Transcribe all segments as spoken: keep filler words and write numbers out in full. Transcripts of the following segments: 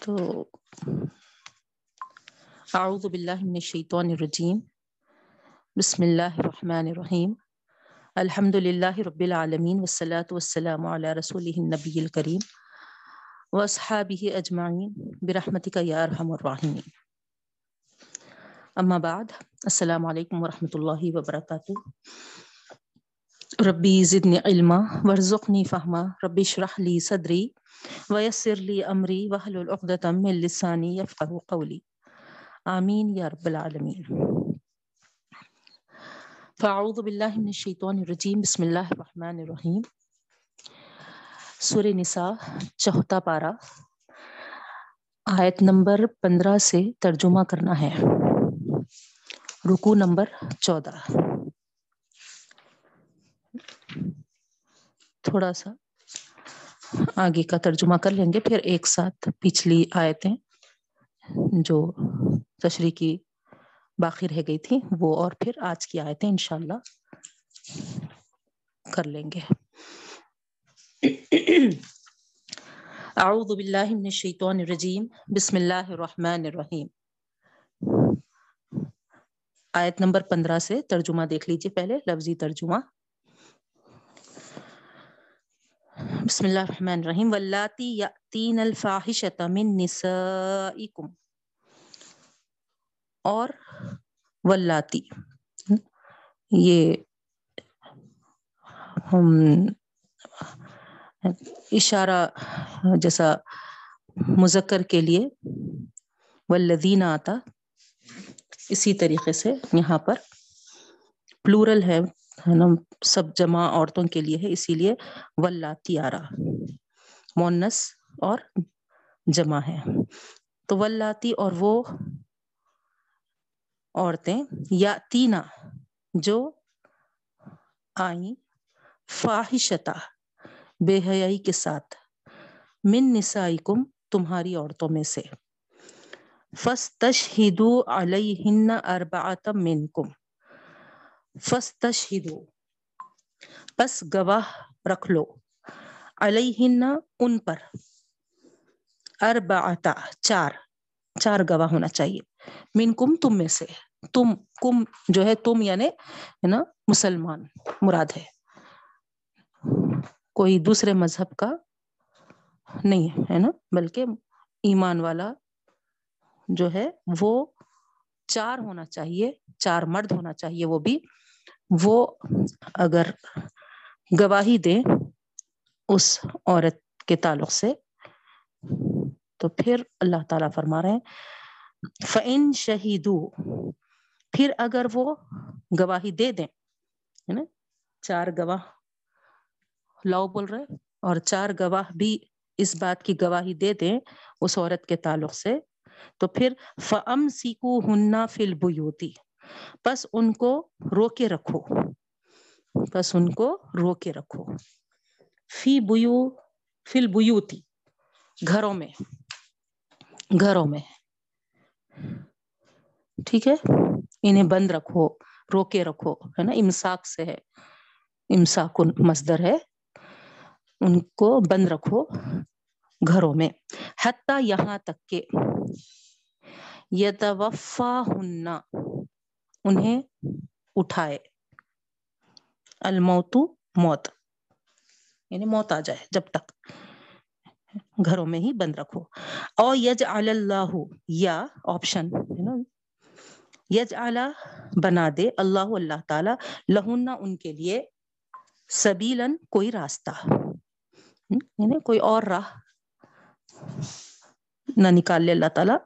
تو اعوذ باللہ من الشیطان الرجیم، بسم اللہ الرحمن الرحیم، الحمد للہ رب العالمین والصلاة والسلام علی رسولہ النبی الکریم واصحابہ اجمعین برحمتک یا ارحم الراحمین، اما بعد، السلام علیکم ورحمۃ اللہ وبرکاتہ۔ ربی زدنی علما ورزقنی فہما، ربی اشرح لی صدری ویسر لی امری واحلل عقدۃ من لسانی یفقہوا قولی، آمین یا رب العالمین۔ فاعوذ باللہ من الشیطان الرجیم، بسم اللہ الرحمن الرحیم۔ سورہ نساء چوتھا پارہ، آیت نمبر پندرہ سے ترجمہ کرنا ہے، رکوع نمبر چودہ۔ تھوڑا سا آگے کا ترجمہ کر لیں گے، پھر ایک ساتھ پچھلی آیتیں جو تشریح کی باقی رہ گئی تھی وہ، اور پھر آج کی آیتیں انشاءاللہ کر لیں گے۔ اعوذ باللہ من الشیطان الرجیم، بسم اللہ الرحمن الرحیم۔ آیت نمبر پندرہ سے ترجمہ دیکھ لیجئے، پہلے لفظی ترجمہ۔ بسم اللہ الرحمن الرحیم، واللاتی یأتین الفاحشۃ من نسائکم، اور واللاتی، یہ ہم اشارہ جیسا مذکر کے لیے والذین آتا، اسی طریقے سے یہاں پر پلورل ہے، سب جمع عورتوں کے لیے ہے، اسی لیے واللاتی آ رہا، مونس اور جمع ہے۔ تو واللاتی اور وہ عورتیں، یاتینا، جو آئیں، فاحشتہ، بے حیائی کے ساتھ، من نسائکم، تمہاری عورتوں میں سے، فاستشہدوا علیہن اربعۃ منکم، فاستشہدوا، پس گواہ رکھ لو، علیہن، ان پر، اربعۃ، چار چار گواہ ہونا چاہیے، منکم، تم میں سے، تم کم جو ہے تم یعنی نا مسلمان مراد ہے، کوئی دوسرے مذہب کا نہیں ہے نا، بلکہ ایمان والا جو ہے وہ چار ہونا چاہیے، چار مرد ہونا چاہیے، وہ بھی، وہ اگر گواہی دیں اس عورت کے تعلق سے تو پھر اللہ تعالیٰ فرما رہے ہیں فَإِن شَهِدُوا، پھر اگر وہ گواہی دے دیں، ہے نا، چار گواہ لاؤ بول رہے، اور چار گواہ بھی اس بات کی گواہی دے دیں اس عورت کے تعلق سے، تو پھر فَأَمْسِكُوهُنَّ فِي الْبُيُوتِ، پس ان کو روکے رکھو، پس ان کو روکے رکھو، فی بیو فی البیوتی، گھروں میں، گھروں میں، ٹھیک ہے، انہیں بند رکھو، روکے رکھو، ہے نا، امساک سے ہے، امساک مصدر ہے، ان کو بند رکھو گھروں میں، حتیٰ، یہاں تک کہ، یتوفاہن، انہیں اٹھائے، الموت، موت یعنی موت آ جائے، جب تک گھروں میں ہی بند رکھو، اور یجعل اللہ، یا آپشن ہے نا، یجعل، بنا دے، اللہ، اللہ تعالی، لہن، ان کے لیے، سبیلاً، کوئی راستہ، یعنی کوئی اور راہ نہ نکال لے اللہ تعالیٰ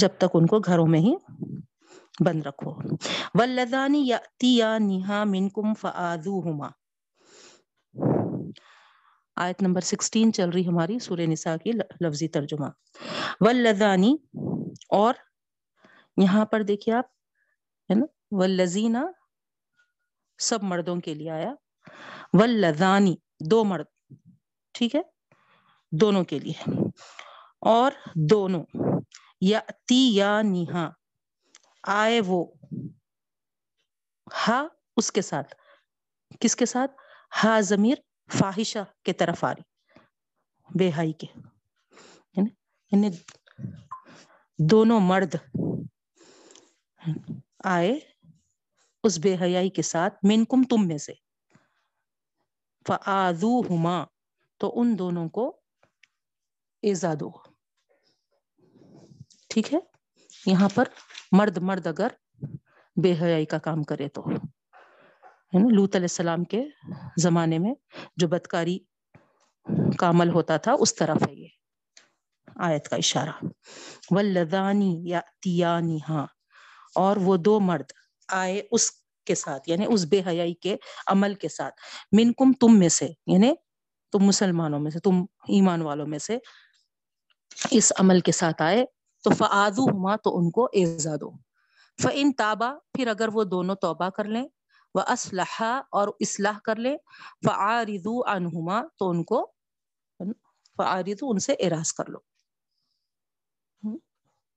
جب تک ان کو گھروں میں ہی بند رکھو، واللذان یأتیانہا منکم فآذوہما، آیت نمبر سکسٹین چل رہی ہماری سورہ نساء کی لفظی ترجمہ، واللذانی، اور یہاں پر دیکھیے آپ ہے نا، واللذین سب مردوں کے لیے آیا، واللذانی دو مرد، ٹھیک ہے، دونوں کے لیے، اور دونوں، یأتیانہا، آئے وہ، ہا اس کے ساتھ، کس کے ساتھ، ہا ضمیر فاحشہ کے طرف آ رہی، بے حیائی کے، یعنی دونوں مرد آئے اس بے حیائی کے ساتھ، منکم تم میں سے، فآذوہما تو ان دونوں کو ایذا دو، ٹھیک ہے؟ یہاں پر مرد مرد اگر بے حیائی کا کام کرے تو لوط علیہ السلام کے زمانے میں جو بدکاری کا عمل ہوتا تھا اس طرف ہے یہ آیت کا اشارہ. واللذانی یاتیانہا، اور وہ دو مرد آئے اس کے ساتھ، یعنی اس بے حیائی کے عمل کے ساتھ، منکم تم میں سے، یعنی تم مسلمانوں میں سے، تم ایمان والوں میں سے اس عمل کے ساتھ آئے، تو فآذوہما تو ان کو ایذا دو، فإن تابا پھر اگر وہ دونوں توبہ کر لیں، وَأَصْلَحَا اور اصلاح کر لیں، فَعَارِضُوا عَنْهُمَا تو ان کو فَعَارِضُوا ان سے اعراض کر لو،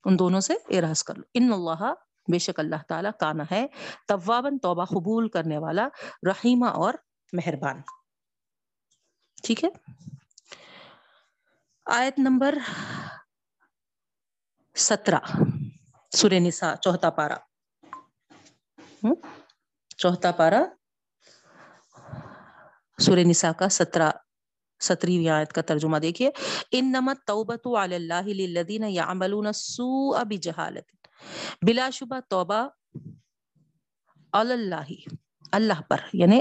ان دونوں سے اعراض کر لو. ان اللہ بے شک اللہ تعالیٰ کانا ہے تواباً توبہ قبول کرنے والا، رحیمہ اور مہربان. ٹھیک ہے، آیت نمبر سترہ سورہ نساء، چوتھا پارہ چوتھا پارہ سورہ نساء کا سترہ سترہویں آیت کا ترجمہ دیکھیے. انما التوبۃ علی اللہ للذین یعملون السوء بجہالۃ، بلا شبہ توبہ علی اللہ اللہ پر، یعنی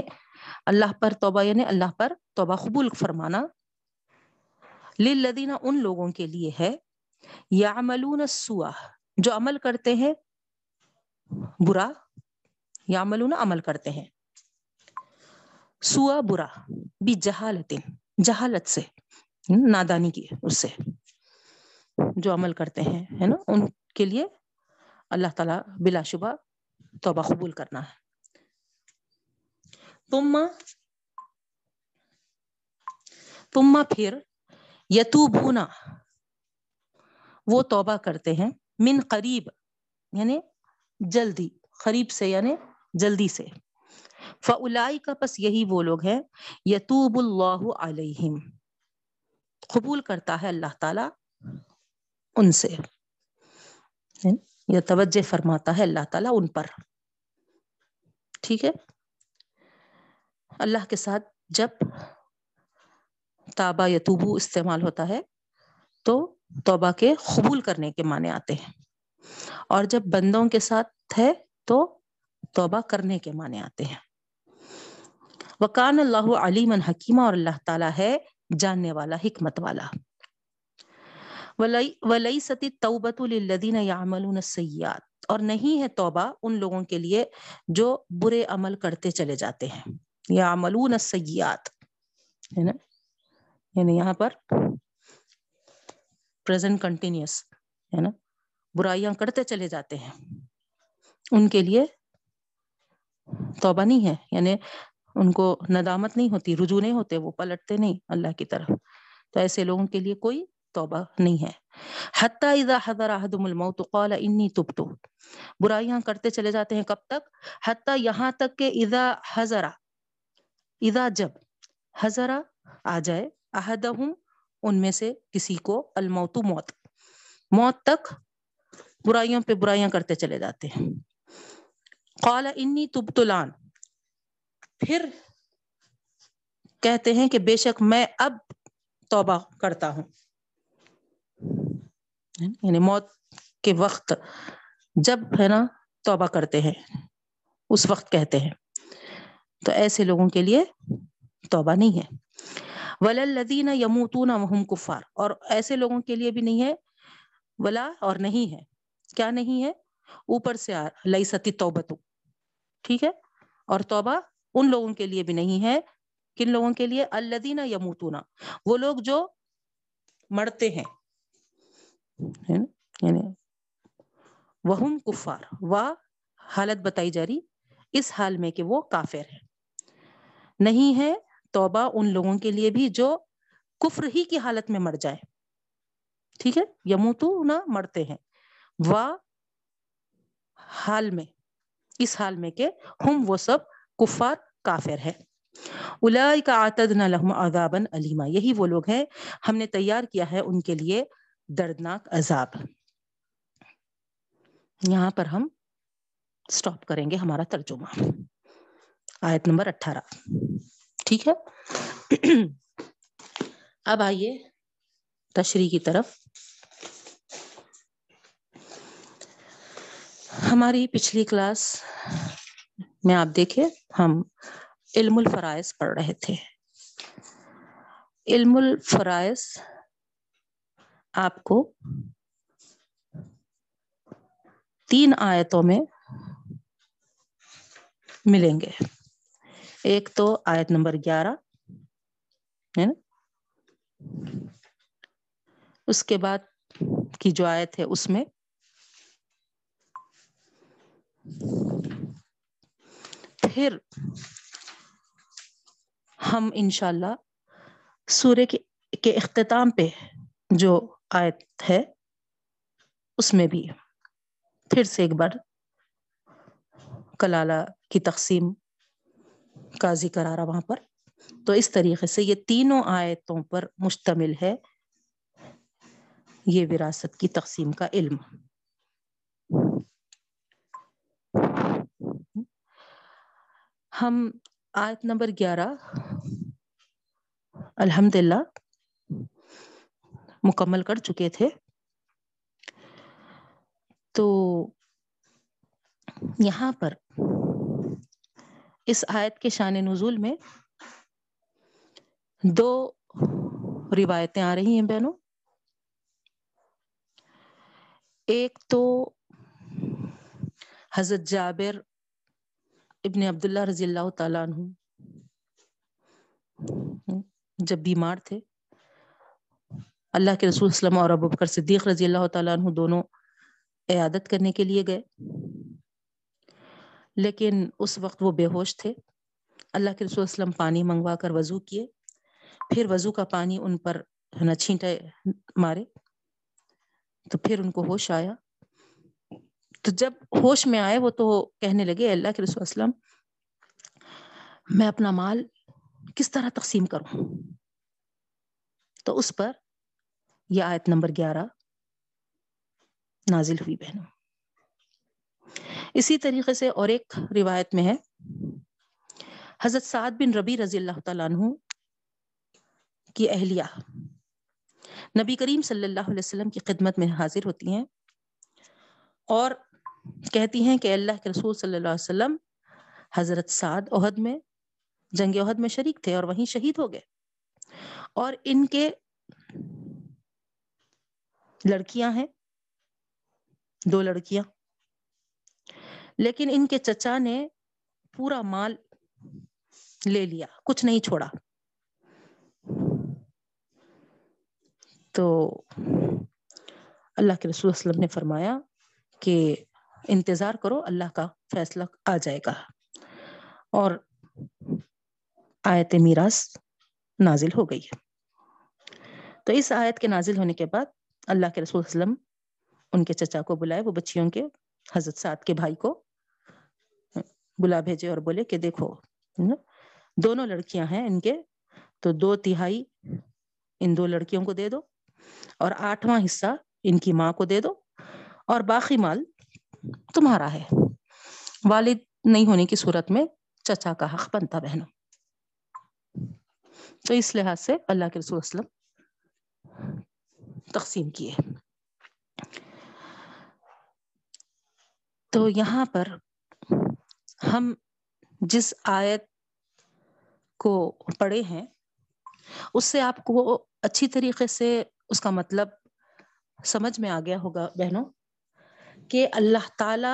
اللہ پر توبہ، یعنی اللہ پر توبہ قبول فرمانا، للذین ان لوگوں کے لیے ہے، یعملون السوء جو عمل کرتے ہیں برا، یعملون عمل کرتے ہیں، سوء برا، بجہالت جہالت سے، نادانی کی، اس سے جو عمل کرتے ہیں ہے نا، ان کے لیے اللہ تعالیٰ بلا شبہ توبہ قبول کرنا ہے. ثم ثم پھر یتوبون وہ توبہ کرتے ہیں، من قریب یعنی جلدی، قریب سے یعنی جلدی سے، فَأُولَئِكَ پس یہی وہ لوگ ہیں، یتوب اللہ علیہم قبول کرتا ہے اللہ تعالیٰ ان سے، یا توجہ فرماتا ہے اللہ تعالیٰ ان پر. ٹھیک ہے، اللہ کے ساتھ جب تابا یتوبو استعمال ہوتا ہے تو توبہ کے قبول کرنے کے معنی آتے ہیں، اور جب بندوں کے ساتھ ہے تو توبہ کرنے کے معنی آتے ہیں. وَقَانَ اللَّهُ عَلِيمًا حَكِيمًا اور اللہ تعالیٰ ہے جاننے والا، حکمت والا. وَلَيْسَتِ التَّوْبَةُ لِلَّذِينَ يَعْمَلُونَ السَّيِّئَاتِ اور نہیں ہے توبہ ان لوگوں کے لیے جو برے عمل کرتے چلے جاتے ہیں، يَعْمَلُونَ السَّيِّئَاتِ ہے نا، یعنی یہاں پر پریزنٹ کنٹینیوس ہے نا، برائیاں کرتے چلے جاتے ہیں، ان کے لیے توبہ نہیں ہے، یعنی ان کو ندامت نہیں ہوتی، رجوع نہیں ہوتے، وہ پلٹتے نہیں اللہ کی طرف، تو ایسے لوگوں کے لیے کوئی توبہ نہیں ہے. حتی اذا حضر احدهم الموت قال انی تبت، برائیاں کرتے چلے جاتے ہیں کب تک، حتی یہاں تک کہ اذا حضر اذا جب حضر آ جائے، احدهم ان میں سے کسی کو، الموت موت موت تک برائیوں پہ برائیاں کرتے چلے جاتے ہیں. قال انی تبت الان پھر کہتے ہیں کہ بے شک میں اب توبہ کرتا ہوں، یعنی موت کے وقت جب ہے نا توبہ کرتے ہیں اس وقت کہتے ہیں، تو ایسے لوگوں کے لیے توبہ نہیں ہے. وَلَلَّذِينَ يَمُوتُونَ وَهُمْ كُفَّارٌ اور ایسے لوگوں کے لیے بھی نہیں ہے، ولا اور نہیں ہے، کیا نہیں ہے، اوپر سے لَيْسَتِ التَّوْبَةُ، ٹھیک ہے، اور توبہ ان لوگوں کے لیے بھی نہیں ہے، کن لوگوں کے لیے، الذین یموتون وہ لوگ جو مرتے ہیں، یعنی وہم کفار، وا حالت بتائی جا رہی اس حال میں کہ وہ کافر ہیں. نہیں ہے توبہ ان لوگوں کے لیے بھی جو کفر ہی کی حالت میں مر جائیں، ٹھیک ہے، یموتون مرتے ہیں، وا حال میں اس حال میں کہ ہم وہ سب کفار کافر ہے. اولئک اعتدنا لهم عذابا علیما یہی وہ لوگ ہیں ہم نے تیار کیا ہے ان کے لیے دردناک عذاب. یہاں پر ہم سٹاپ کریں گے ہمارا ترجمہ آیت نمبر اٹھارہ. ٹھیک ہے، اب آئیے تشریح کی طرف. ہماری پچھلی کلاس میں آپ دیکھیں ہم علم الفرائض پڑھ رہے تھے. علم الفرائض آپ کو تین آیتوں میں ملیں گے. ایک تو آیت نمبر گیارہ ہے نا، اس کے بعد کی جو آیت ہے اس میں، پھر ہم انشاءاللہ سورہ کے اختتام پہ جو آیت ہے اس میں بھی پھر سے ایک بار کلالہ کی تقسیم کا ذکر آ رہا وہاں پر. تو اس طریقے سے یہ تینوں آیتوں پر مشتمل ہے یہ وراثت کی تقسیم کا علم. ہم آیت نمبر گیارہ الحمدللہ مکمل کر چکے تھے. تو یہاں پر اس آیت کے شان نزول میں دو روایتیں آ رہی ہیں بہنوں. ایک تو حضرت جابر ابن عبداللہ رضی اللہ تعالیٰ عنہ جب بیمار تھے، اللہ کے رسول صلی اللہ علیہ وسلم اور ابو بکر صدیق رضی اللہ تعالیٰ عنہ دونوں عیادت کرنے کے لیے گئے، لیکن اس وقت وہ بے ہوش تھے. اللہ کے رسول صلی اللہ علیہ وسلم پانی منگوا کر وضو کیے، پھر وضو کا پانی ان پر نہ چھینٹے مارے تو پھر ان کو ہوش آیا. تو جب ہوش میں آئے وہ تو کہنے لگے اللہ کے رسول صلی اللہ علیہ وسلم میں اپنا مال کس طرح تقسیم کروں. تو اس پر یہ آیت نمبر گیارہ نازل ہوئی بہنوں. اسی طریقے سے اور ایک روایت میں ہے حضرت سعد بن ربیع رضی اللہ تعالیٰ عنہ کی اہلیہ نبی کریم صلی اللہ علیہ وسلم کی خدمت میں حاضر ہوتی ہیں اور کہتی ہیں کہ اللہ کے رسول صلی اللہ علیہ وسلم حضرت سعد احد میں جنگ احد میں شریک تھے اور وہیں شہید ہو گئے، اور ان کے لڑکیاں ہیں، دو لڑکیاں، لیکن ان کے چچا نے پورا مال لے لیا، کچھ نہیں چھوڑا. تو اللہ کے رسول صلی اللہ علیہ وسلم نے فرمایا کہ انتظار کرو، اللہ کا فیصلہ آ جائے گا. اور آیت میراث نازل ہو گئی ہے. تو اس آیت کے نازل ہونے کے بعد اللہ کے رسول صلی اللہ علیہ وسلم ان کے چچا کو بلائے، وہ بچیوں کے حضرت سعد کے بھائی کو بلا بھیجے اور بولے کہ دیکھو دونوں لڑکیاں ہیں ان کے، تو دو تہائی ان دو لڑکیوں کو دے دو اور آٹھواں حصہ ان کی ماں کو دے دو اور باقی مال تمہارا ہے. والد نہیں ہونے کی صورت میں چچا کا حق بنتا بہنوں. تو اس لحاظ سے اللہ کے رسول صلی اللہ علیہ وسلم تقسیم کیے. تو یہاں پر ہم جس آیت کو پڑھے ہیں اس سے آپ کو اچھی طریقے سے اس کا مطلب سمجھ میں آ گیا ہوگا بہنوں کہ اللہ تعالی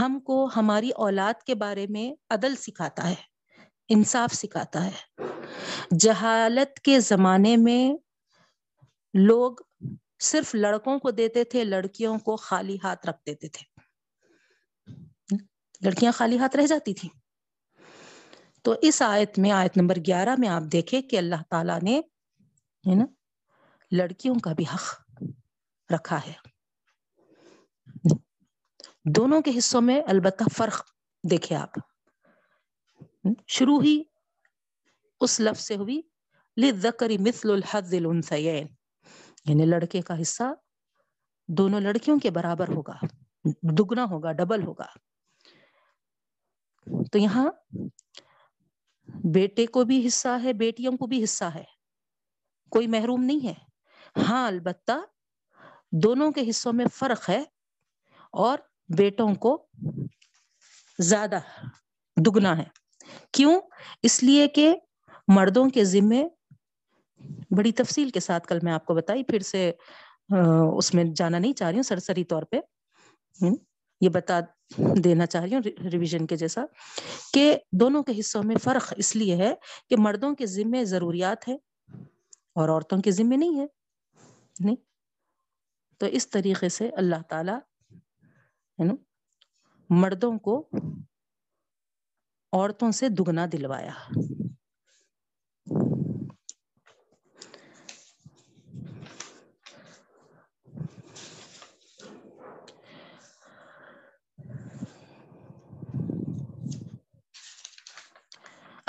ہم کو ہماری اولاد کے بارے میں عدل سکھاتا ہے، انصاف سکھاتا ہے. جہالت کے زمانے میں لوگ صرف لڑکوں کو دیتے تھے، لڑکیوں کو خالی ہاتھ رکھ دیتے تھے، لڑکیاں خالی ہاتھ رہ جاتی تھیں. تو اس آیت میں آیت نمبر گیارہ میں آپ دیکھیں کہ اللہ تعالیٰ نے ہے نا لڑکیوں کا بھی حق رکھا ہے. دونوں کے حصوں میں البتہ فرق دیکھیں آپ. شروع ہی اس لفظ سے ہوئی لِلذَّكَرِ مِثْلُ الْحَظِّ الْأُنْثَيَيْنِ، یعنی لڑکے کا حصہ دونوں لڑکیوں کے برابر ہوگا، دگنا ہوگا، ڈبل ہوگا. تو یہاں بیٹے کو بھی حصہ ہے، بیٹیوں کو بھی حصہ ہے، کوئی محروم نہیں ہے. ہاں البتہ دونوں کے حصوں میں فرق ہے اور بیٹوں کو زیادہ دگنا ہے. کیوں؟ اس لیے کہ مردوں کے ذمے بڑی تفصیل کے ساتھ کل میں آپ کو بتائی، پھر سے اس میں جانا نہیں چاہ رہی ہوں، سرسری طور پہ یہ بتا دینا چاہ رہی ہوں ریویژن کے جیسا کہ دونوں کے حصوں میں فرق اس لیے ہے کہ مردوں کے ذمے ضروریات ہے اور عورتوں کے ذمے نہیں ہے. نہیں تو اس طریقے سے اللہ تعالیٰ ہے نا مردوں کو عورتوں سے دگنا دلوایا.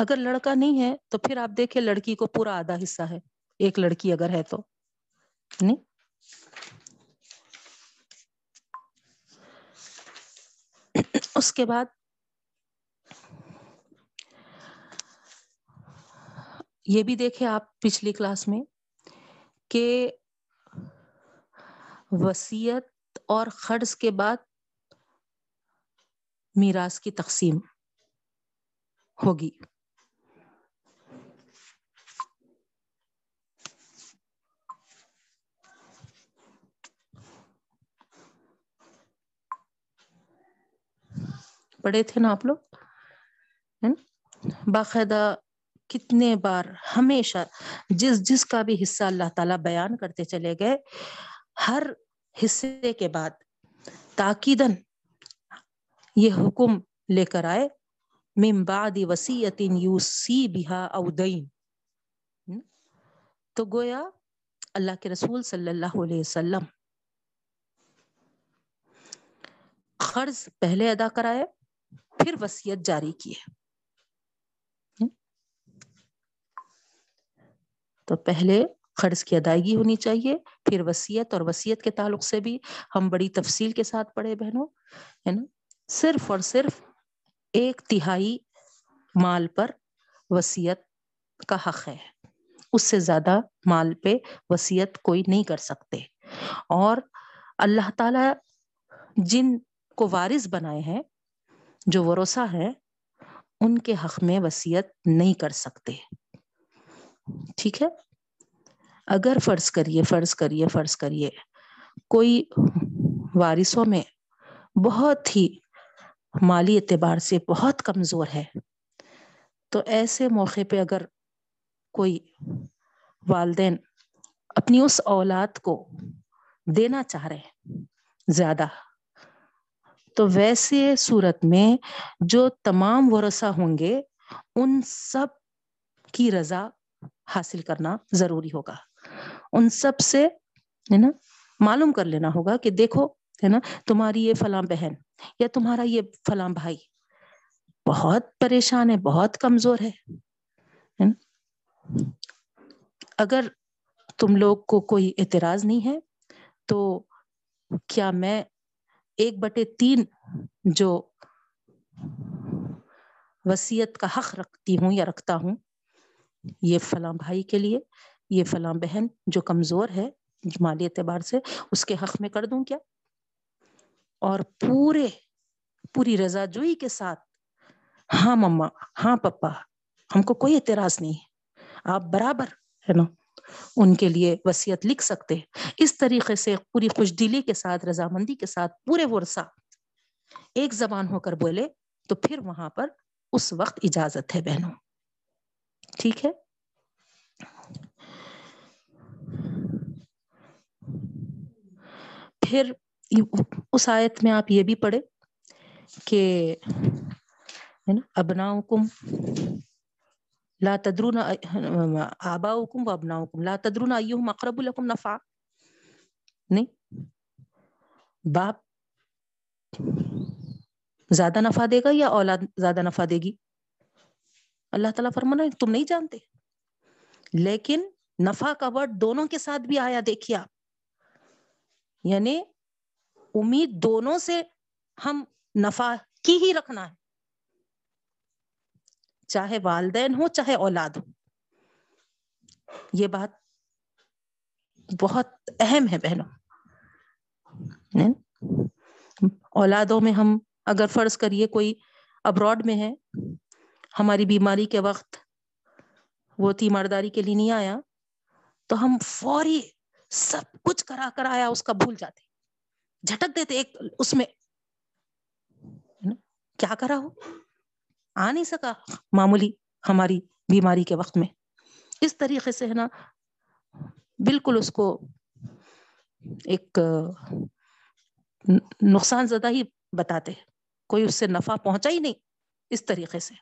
اگر لڑکا نہیں ہے تو پھر آپ دیکھیں لڑکی کو پورا آدھا حصہ ہے، ایک لڑکی اگر ہے تو. نہیں اس کے بعد یہ بھی دیکھیں آپ پچھلی کلاس میں کہ وصیت اور قرض کے بعد میراث کی تقسیم ہوگی. پڑھے تھے نا آپ لوگ باقاعدہ کتنے بار، ہمیشہ جس جس کا بھی حصہ اللہ تعالیٰ بیان کرتے چلے گئے ہر حصے کے بعد تاکیدن یہ حکم لے کر آئے من بعد وصیۃ یوصی بہا او دین. تو گویا اللہ کے رسول صلی اللہ علیہ وسلم قرض پہلے ادا کرائے پھر وصیت جاری کیے. تو پہلے قرض کی ادائیگی ہونی چاہیے پھر وصیت، اور وصیت کے تعلق سے بھی ہم بڑی تفصیل کے ساتھ پڑھے بہنوں، ہے نا. صرف اور صرف ایک تہائی مال پر وصیت کا حق ہے، اس سے زیادہ مال پہ وصیت کوئی نہیں کر سکتے. اور اللہ تعالیٰ جن کو وارث بنائے ہیں، جو ورثہ ہیں، ان کے حق میں وصیت نہیں کر سکتے. ٹھیک ہے، اگر فرض کریے فرض کریے فرض کریے کوئی وارثوں میں بہت ہی مالی اعتبار سے بہت کمزور ہے، تو ایسے موقع پہ اگر کوئی والدین اپنی اس اولاد کو دینا چاہ رہے ہیں زیادہ، تو ویسے صورت میں جو تمام ورثہ ہوں گے ان سب کی رضا حاصل کرنا ضروری ہوگا. ان سب سے ہے نا معلوم کر لینا ہوگا کہ دیکھو ہے نا تمہاری یہ فلاں بہن یا تمہارا یہ فلاں بھائی بہت پریشان ہے، بہت کمزور ہے. اگر تم لوگ کو کوئی اعتراض نہیں ہے تو کیا میں ایک بٹے تین جو وصیت کا حق رکھتی ہوں یا رکھتا ہوں یہ فلاں بھائی کے لیے، یہ فلاں بہن جو کمزور ہے مالی اعتبار سے، اس کے حق میں کر دوں کیا؟ اور پورے پوری رضا جوئی کے ساتھ ہاں مما، ہاں پپا، ہم کو کوئی اعتراض نہیں ہے، آپ برابر ہے نا ان کے لیے وصیت لکھ سکتے ہیں. اس طریقے سے پوری خوش دلی کے ساتھ، رضامندی کے ساتھ پورے ورثہ ایک زبان ہو کر بولے تو پھر وہاں پر اس وقت اجازت ہے بہنوں. ٹھیک ہے، پھر اس آیت میں آپ یہ بھی پڑھے کہ ابناؤکم لا تدرون آباؤکم و ابناؤکم لا تدرون ایہم اقرب لکم نفعا. نہیں، باپ زیادہ نفع دے گا یا اولاد زیادہ نفع دے گی؟ اللہ تعالیٰ فرمانا ہے تم نہیں جانتے، لیکن نفع کا ورڈ دونوں کے ساتھ بھی آیا, دیکھیے آپ, یعنی امید دونوں سے ہم نفع کی ہی رکھنا ہے, چاہے والدین ہو چاہے اولاد ہو. یہ بات بہت اہم ہے بہنوں. اولادوں میں ہم اگر فرض کریے کوئی ابراڈ میں ہے, ہماری بیماری کے وقت وہ تیمارداری کے لیے نہیں آیا, تو ہم فوری سب کچھ کرا کر آیا اس کا بھول جاتے, جھٹک دیتے ایک اس میں, کیا کرا ہو, آ نہیں سکا معمولی ہماری بیماری کے وقت میں. اس طریقے سے ہے نا, بالکل اس کو ایک نقصان زدہ ہی بتاتے, کوئی اس سے نفع پہنچا ہی نہیں اس طریقے سے.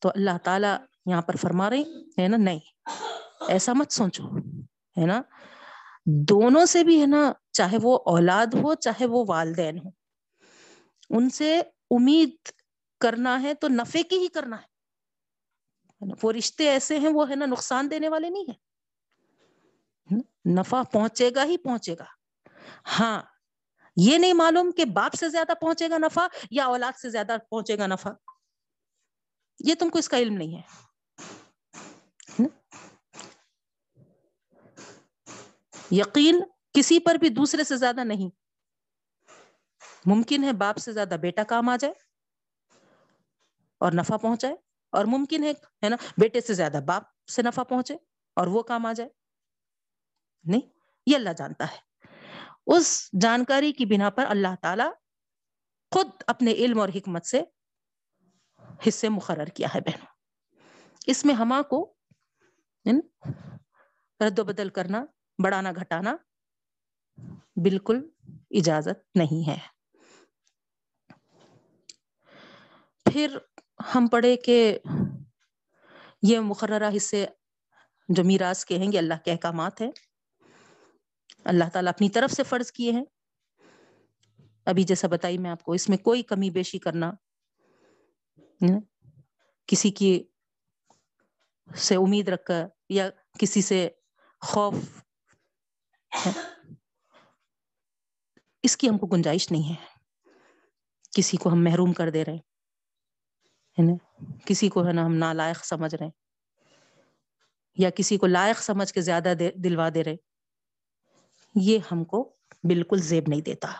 تو اللہ تعالیٰ یہاں پر فرما رہے ہیں نا, نہیں ایسا مت سوچو, ہے نا, دونوں سے بھی ہے نا, چاہے وہ اولاد ہو چاہے وہ والدین ہو, ان سے امید کرنا ہے تو نفع کی ہی کرنا ہے. وہ رشتے ایسے ہیں وہ ہے نا نقصان دینے والے نہیں ہیں, نفع پہنچے گا ہی پہنچے گا. ہاں یہ نہیں معلوم کہ باپ سے زیادہ پہنچے گا نفع یا اولاد سے زیادہ پہنچے گا نفع, یہ تم کو اس کا علم نہیں ہے. یقین کسی پر بھی دوسرے سے زیادہ نہیں, ممکن ہے باپ سے زیادہ بیٹا کام آ جائے اور نفع پہنچائے, اور ممکن ہے نا بیٹے سے زیادہ باپ سے نفع پہنچے اور وہ کام آ جائے. نہیں, یہ اللہ جانتا ہے. اس جانکاری کی بنا پر اللہ تعالی خود اپنے علم اور حکمت سے حصے مقرر کیا ہے بہنوں. اس میں ہما کو رد و بدل کرنا, بڑھانا گھٹانا بالکل اجازت نہیں ہے. پھر ہم پڑھے کہ یہ مقررہ حصے جو میراث کے ہیں یہ اللہ کے احکامات ہیں, اللہ تعالیٰ اپنی طرف سے فرض کیے ہیں. ابھی جیسا بتائی میں آپ کو, اس میں کوئی کمی بیشی کرنا, کسی کی سے امید رکھ کر یا کسی سے خوف, اس کی ہم کو گنجائش نہیں ہے. کسی کو ہم محروم کر دے رہے ہیں, کسی کو ہے نا ہم نالائق سمجھ رہے ہیں, یا کسی کو لائق سمجھ کے زیادہ دلوا دے رہے, یہ ہم کو بالکل زیب نہیں دیتا.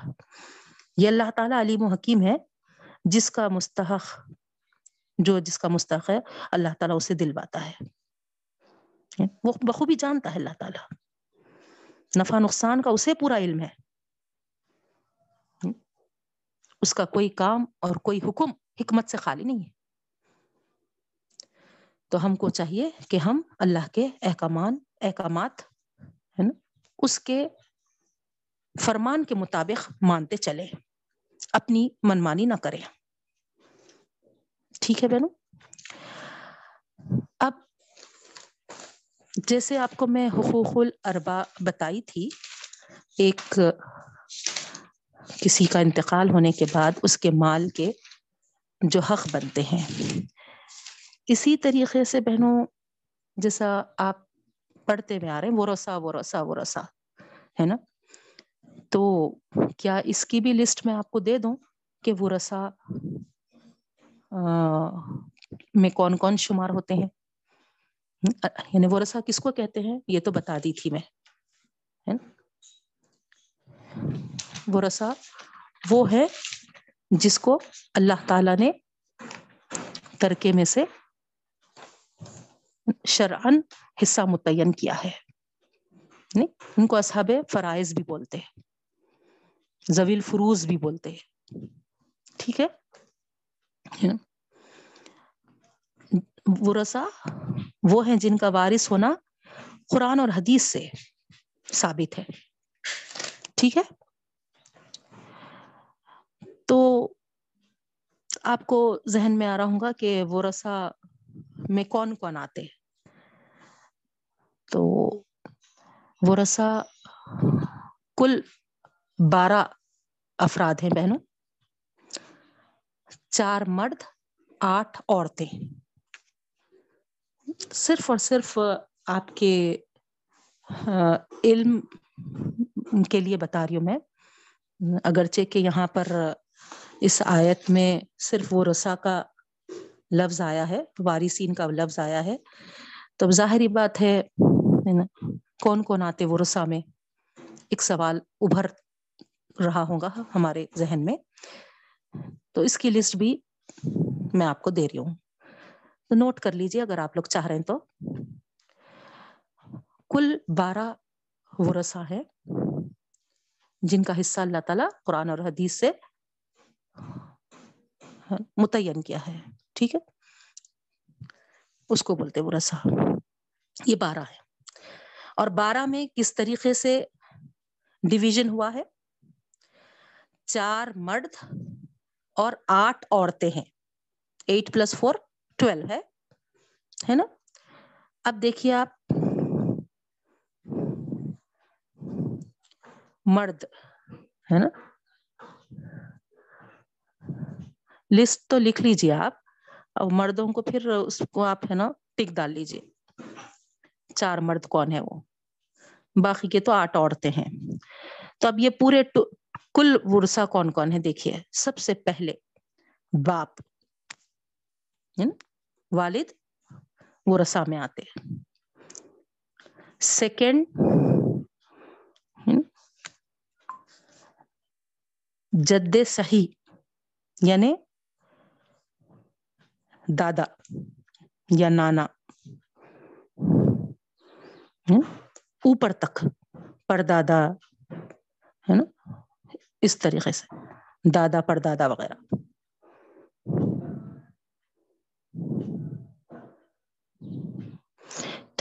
یہ اللہ تعالیٰ علیم و حکیم ہے, جس کا مستحق جو جس کا مستحق ہے اللہ تعالیٰ اسے دلواتا ہے. وہ بخوبی جانتا ہے اللہ تعالیٰ, نفع نقصان کا اسے پورا علم ہے. اس کا کوئی کام اور کوئی حکم حکمت سے خالی نہیں ہے. تو ہم کو چاہیے کہ ہم اللہ کے احکامان احکامات ہے نا اس کے فرمان کے مطابق مانتے چلے, اپنی منمانی نہ کریں. ٹھیک ہے بہنوں. اب جیسے آپ کو میں حقوق الاربع بتائی تھی, ایک کسی کا انتقال ہونے کے بعد اس کے مال کے جو حق بنتے ہیں, اسی طریقے سے بہنوں جیسا آپ پڑھتے میں آ رہے ہیں ورثہ ورثہ ورثہ ہے نا, تو کیا اس کی بھی لسٹ میں آپ کو دے دوں کہ ورثہ میں کون کون شمار ہوتے ہیں, یعنی ورثہ کس کو کہتے ہیں, یہ تو بتا دی تھی میں. ورثہ وہ ہے جس کو اللہ تعالی نے ترکے میں سے شرعن حصہ متعین کیا ہے. نہیں, ان کو اصحاب فرائض بھی بولتے ہیں, ذوی الفروض بھی بولتے ہیں. ٹھیک ہے, ورثہ وہ ہیں جن کا وارث ہونا قرآن اور حدیث سے ثابت ہے. ٹھیک ہے, تو آپ کو ذہن میں آ رہا ہوں گا کہ ورثہ میں کون کون آتے ہیں. تو ورثہ کل بارہ افراد ہیں بہنوں, چار مرد آٹھ عورتیں. صرف اور صرف آپ کے علم کے لیے بتا رہی ہوں میں، اگرچہ کہ یہاں پر اس آیت میں صرف ورثہ کا لفظ آیا ہے، وارثین کا لفظ آیا ہے، تو ظاہری بات ہے کون کون آتے ورثہ میں، ایک سوال ابھر رہا ہوگا ہمارے ذہن میں، تو اس کی لسٹ بھی میں آپ کو دے رہی ہوں، تو نوٹ کر لیجئے اگر آپ لوگ چاہ رہے ہیں تو۔ کل بارہ ورثہ ہیں جن کا حصہ اللہ تعالیٰ قرآن اور حدیث سے متعین کیا ہے، ٹھیک ہے، اس کو بولتے ورثہ، یہ بارہ ہے۔ اور بارہ میں کس طریقے سے ڈویژن ہوا ہے، چار مرد اور آٹھ عورتیں ہیں، ایٹ پلس فور ٹویلو ہے، ہے نا۔ اب دیکھیے آپ، مرد ہے نا، لسٹ تو لکھ لیجیے آپ، اور مردوں کو پھر اس کو آپ ہے نا ٹک ڈال لیجیے، چار مرد کون ہے وہ، باقی کے تو آٹھ عورتیں ہیں۔ تو اب یہ پورے کل ورثہ کون کون ہے، دیکھیے سب سے پہلے باپ، والد ورثہ میں آتے ہیں، سیکنڈ جد صحیح یعنی دادا یا نانا، اوپر تک پردادا ہے نا، اس طریقے سے دادا پردادا وغیرہ۔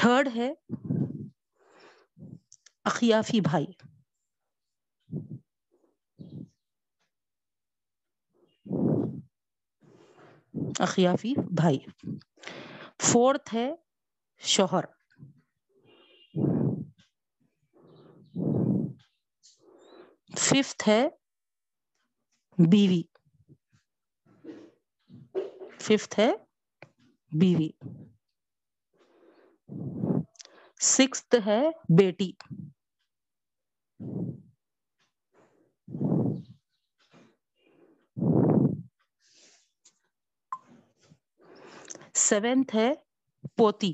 تھرڈ ہے اخیافی بھائی، اخیافی بھائی۔ فورتھ ہے شوہر، ففتھ ہے بیوی، ففتھ ہے بیوی۔ سکستھ ہے بیٹی، سیونتھ ہے پوتی،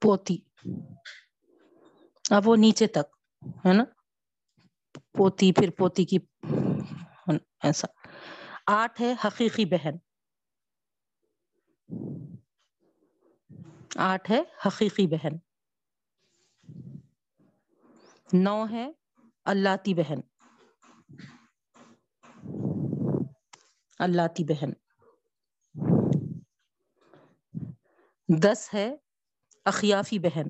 پوتی اب وہ نیچے تک ہے نا، پوتی پھر پوتی کی ایسا۔ آٹھ ہے حقیقی بہن، آٹھ ہے حقیقی بہن۔ نو ہے اللاتی بہن، اللاتی بہن۔ دس ہے اخیافی بہن،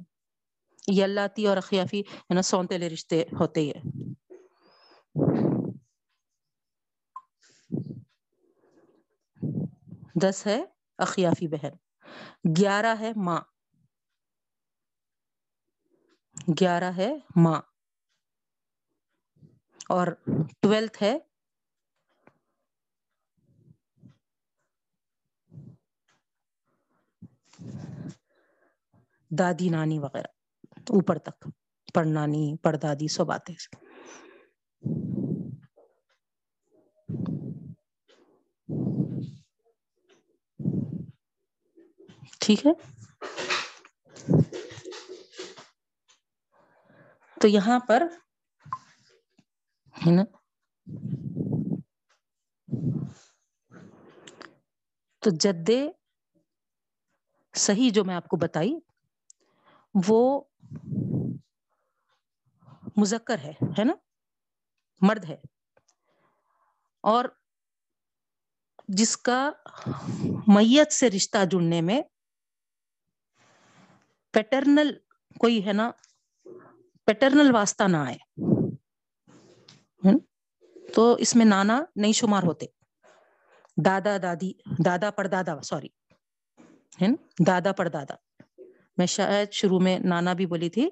یہ اللاتی اور اخیافی ہے نا سونتےلے رشتے ہوتے ہیں۔ دس ہے اخیافی بہن۔ گیارہ ہے ماں، گیارہ ہے ماں۔ اور ٹویلتھ ہے دادی نانی وغیرہ، اوپر تک پر نانی پر دادی سب آتے ہیں۔ ٹھیک ہے، تو یہاں پر ہے نا، تو جدے صحیح جو میں آپ کو بتائی وہ مذکر ہے، ہے نا، مرد ہے، اور جس کا میت سے رشتہ جڑنے میں پیٹرنل کوئی ہے نا، پیٹرنل واسطہ نہ آئے تو اس میں نانا نہیں شمار ہوتے، دادا دادی، دادا پر دادا، سوری ہے نا، دادا پر دادا، میں شاید شروع میں نانا بھی بولی تھی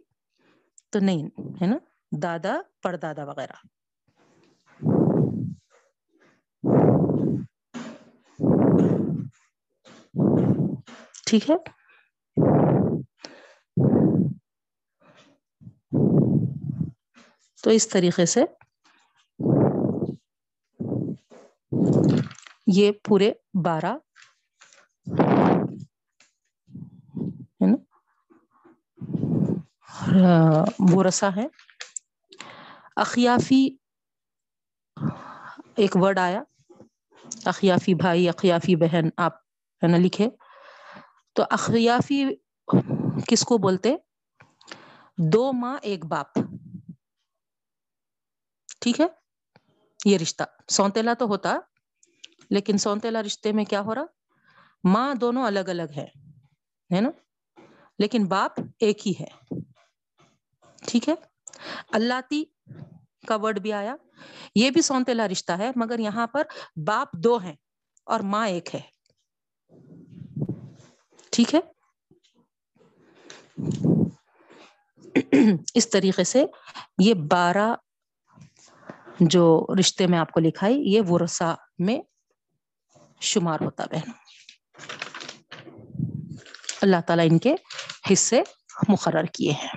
تو نہیں ہے نا، دادا پر دادا وغیرہ۔ ٹھیک ہے. تو اس طریقے سے یہ پورے بارہ ورثہ ہیں. اخیافی ایک ورڈ آیا, اخیافی بھائی, اخیافی بہن, آپ ہے نا لکھے. تو اخیافی کس کو بولتے؟ دو ماں ایک باپ, ٹھیک ہے. یہ رشتہ سونتیلا تو ہوتا, لیکن سونتیلا رشتے میں کیا ہو رہا, ماں دونوں الگ الگ ہے نا, لیکن باپ ایک ہی ہے, ٹھیک ہے. اللاتی کا ورڈ بھی آیا, یہ بھی سونتیلا رشتہ ہے, مگر یہاں پر باپ دو ہیں اور ماں ایک ہے, ٹھیک ہے. اس طریقے سے یہ بارہ جو رشتے میں آپ کو لکھائی یہ ورثہ میں شمار ہوتا بہن. اللہ تعالیٰ ان کے حصے مقرر کیے ہیں.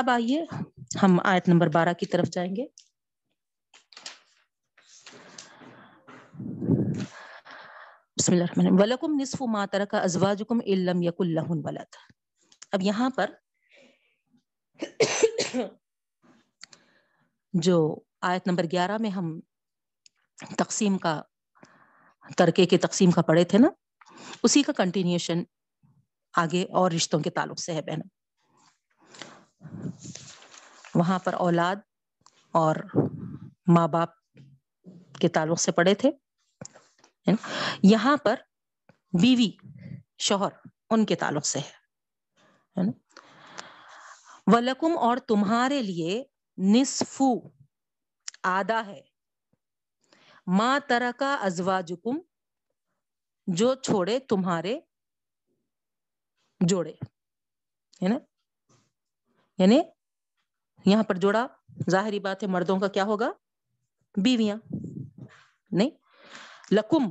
اب آئیے ہم آیت نمبر بارہ کی طرف جائیں گے. بسم اللہ الرحمن الرحیم. وَلَكُمْ نِصْفُ مَا تَرَكَ أَزْوَاجُكُمْ إِن لَّمْ يَكُن لَّهُنَّ وَلَدٌ. اب یہاں پر جو آیت نمبر گیارہ میں ہم تقسیم کا, ترکے کے تقسیم کا پڑھے تھے نا, اسی کا کنٹینیوشن آگے اور رشتوں کے تعلق سے ہے بہن. وہاں پر اولاد اور ماں باپ کے تعلق سے پڑھے تھے, یہاں پر بیوی شوہر ان کے تعلق سے ہے. وَلَكُمْ اور تمہارے لیے نصف, آدھا ہے, ما ترکا ازواجکم جو چھوڑے تمہارے جوڑے, ہے نا, یعنی یہاں پر جوڑا ظاہری بات ہے مردوں کا کیا ہوگا, بیویاں. نہیں, لکم,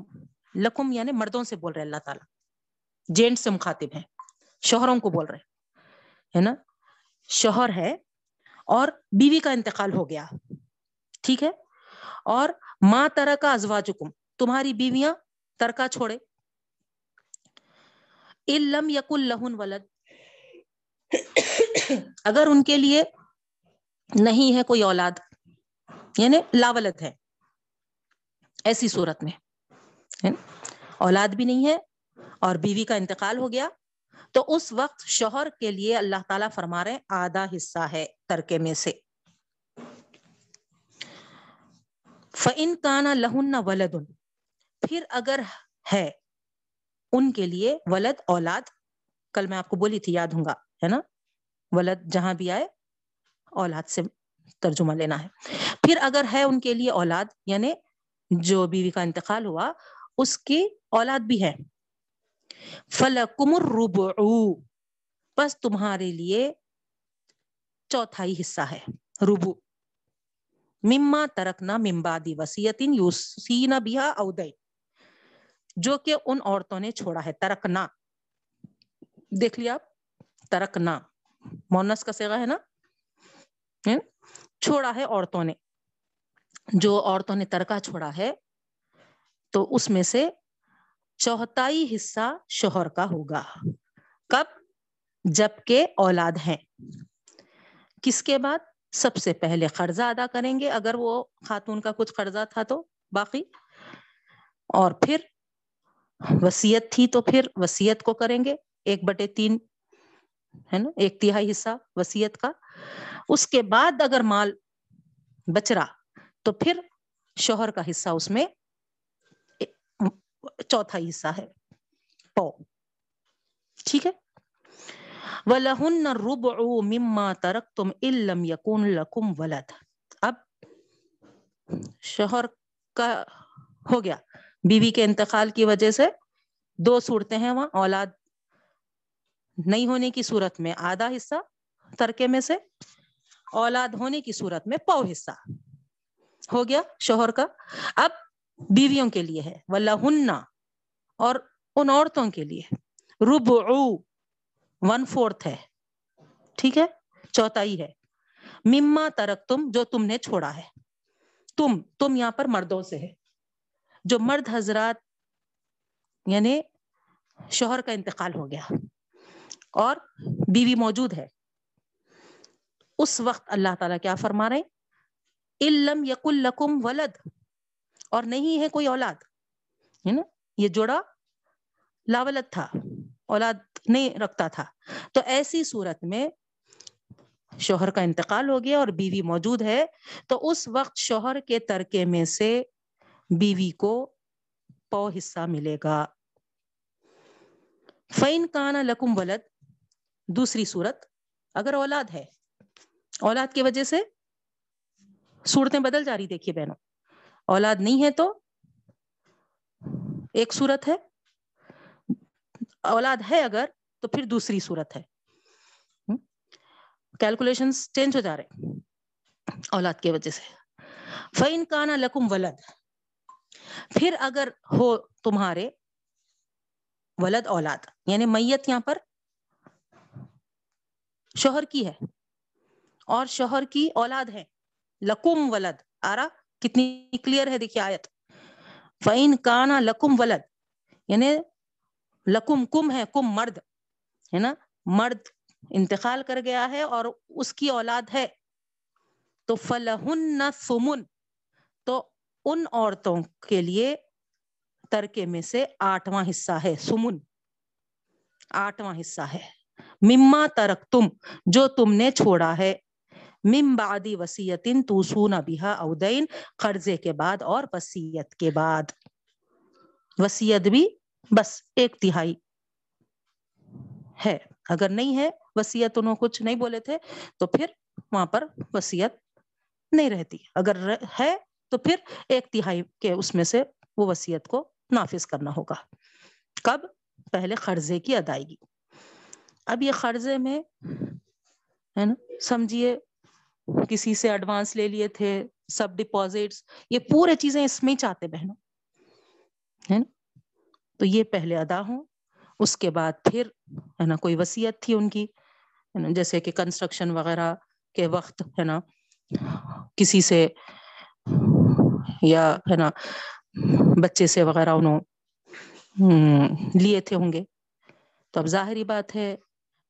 لکم یعنی مردوں سے بول رہے اللہ تعالی, جینٹ سے مخاطب ہیں, شوہروں کو بول رہے ہیں نا. شوہر ہے اور بیوی کا انتقال ہو گیا, ٹھیک ہے, اور ما ترکا ازواجکم تمہاری بیویاں ترکا چھوڑے, ان لم یکن لہن ولد اگر ان کے لیے نہیں ہے کوئی اولاد, یعنی لاولد ہے, ایسی صورت میں اولاد بھی نہیں ہے اور بیوی کا انتقال ہو گیا, تو اس وقت شوہر کے لیے اللہ تعالیٰ فرما رہے ہیں آدھا حصہ ہے ترکے میں سے. فَإِن كَانَ لَهُنَّ وَلَدٌ پھر اگر ہے ان کے لیے ولد, اولاد. کل میں آپ کو بولی تھی, یاد ہوں گا ہے نا, ولد جہاں بھی آئے اولاد سے ترجمہ لینا ہے. پھر اگر ہے ان کے لیے اولاد, یعنی جو بیوی کا انتقال ہوا اس کی اولاد بھی ہے, فَلَكُمُ الرُّبُعُ بس تمہارے لیے چوتھائی حصہ ہے, ربع, مما ترکنا من بعد وصیۃ یوصین بہا او دین, جو کہ ان عورتوں نے چھوڑا ہے. ترکنا دیکھ لیا آپ, ترکنا مونس کا صیغہ ہے نا, چھوڑا ہے عورتوں نے, جو عورتوں نے ترکہ چھوڑا ہے, تو اس میں سے چوتھائی حصہ شوہر کا ہوگا. کب؟ جب کہ اولاد ہیں. کس کے بعد؟ سب سے پہلے قرضہ ادا کریں گے, اگر وہ خاتون کا کچھ قرضہ تھا تو باقی, اور پھر وصیت تھی تو پھر وصیت کو کریں گے, ایک بٹے تین ہے نا, ایک تہائی حصہ وصیت کا. اس کے بعد اگر مال بچ رہا تو پھر شوہر کا حصہ اس میں چوتھا حصہ ہے, پو, ٹھیک ہے. وَلَهُنَّ الرُّبُعُ مِمَّا تَرَكْتُمْ إِن لَّمْ يَكُن لَّكُمْ وَلَدٌ. اب شوہر کا ہو گیا, بیوی کے انتقال کی وجہ سے دو صورتیں ہیں وہاں, اولاد نہیں ہونے کی صورت میں آدھا حصہ ترکے میں سے, اولاد ہونے کی صورت میں پو حصہ ہو گیا شوہر کا. اب بیویوں کے لیے ہے, وَلَهُنَّ اور ان عورتوں کے لیے ربع ون فورتھ ہے, ٹھیک ہے, چوتھائی ہے. مما ترکتم, جو تم نے چھوڑا ہے. تم تم یہاں پر مردوں سے ہے, جو مرد حضرات یعنی شوہر کا انتقال ہو گیا اور بیوی موجود ہے, اس وقت اللہ تعالیٰ کیا فرما رہے ہیں, اِلَّمْ يَقُلْ لَكُمْ وَلَدْ, اور نہیں ہے کوئی اولاد, ہے نا, یہ جوڑا لاولد تھا, اولاد نہیں رکھتا تھا. تو ایسی صورت میں شوہر کا انتقال ہو گیا اور بیوی موجود ہے, تو اس وقت شوہر کے ترکے میں سے بیوی کو پو حصہ ملے گا. فَإِنْ كَانَ لَكُمْ وَلَدْ, دوسری صورت اگر اولاد ہے, اولاد کی وجہ سے صورتیں بدل جا رہی, دیکھیے بہنوں, اولاد نہیں ہے تو ایک صورت ہے, اولاد ہے اگر تو پھر دوسری صورت ہے, کیلکولیشنز چینج ہو جا رہے ہیں اولاد کی وجہ سے. فَإِنْ كَانَ لَكُمْ وَلَدْ, پھر اگر ہو تمہارے ولد اولاد, یعنی میت یہاں پر شوہر کی ہے اور شوہر کی اولاد ہے, لکم ولد, آرا کتنی کلیئر ہے, دیکھیے آیت. فَإِن كَانَ لَكُمْ وَلَد, یعنی لکم کم ہے, کم مرد ہے نا, مرد انتقال کر گیا ہے اور اس کی اولاد ہے, تو فَلَهُنَّ ثُمُن, تو ان عورتوں کے لیے ترکے میں سے آٹھواں حصہ ہے, سمن آٹھواں حصہ ہے. مما ترکتم, جو تم نے چھوڑا ہے, من بعد وصیتن توصون بہا او دین, قرضے کے بعد اور وصیت کے بعد, وصیت بھی بس ایک تہائی ہے, اگر نہیں ہے وصیت, انہوں کچھ نہیں بولے تھے تو پھر وہاں پر وصیت نہیں رہتی, اگر ہے تو پھر ایک تہائی کے اس میں سے وہ وصیت کو نافذ کرنا ہوگا. کب؟ پہلے قرضے کی ادائیگی. اب یہ قرضے میں ہے نا, سمجھیے کسی سے ایڈوانس لے لیے تھے, سب ڈپازٹس, یہ پورے چیزیں اس میں ہی چاہتے بہنوں, ہے نا, تو یہ پہلے ادا ہوں, اس کے بعد پھر ہے نا کوئی وصیت تھی ان کی, جیسے کہ کنسٹرکشن وغیرہ کے وقت ہے نا کسی سے, یا ہے نا بچے سے وغیرہ انہوں لیے تھے ہوں گے, تو اب ظاہری بات ہے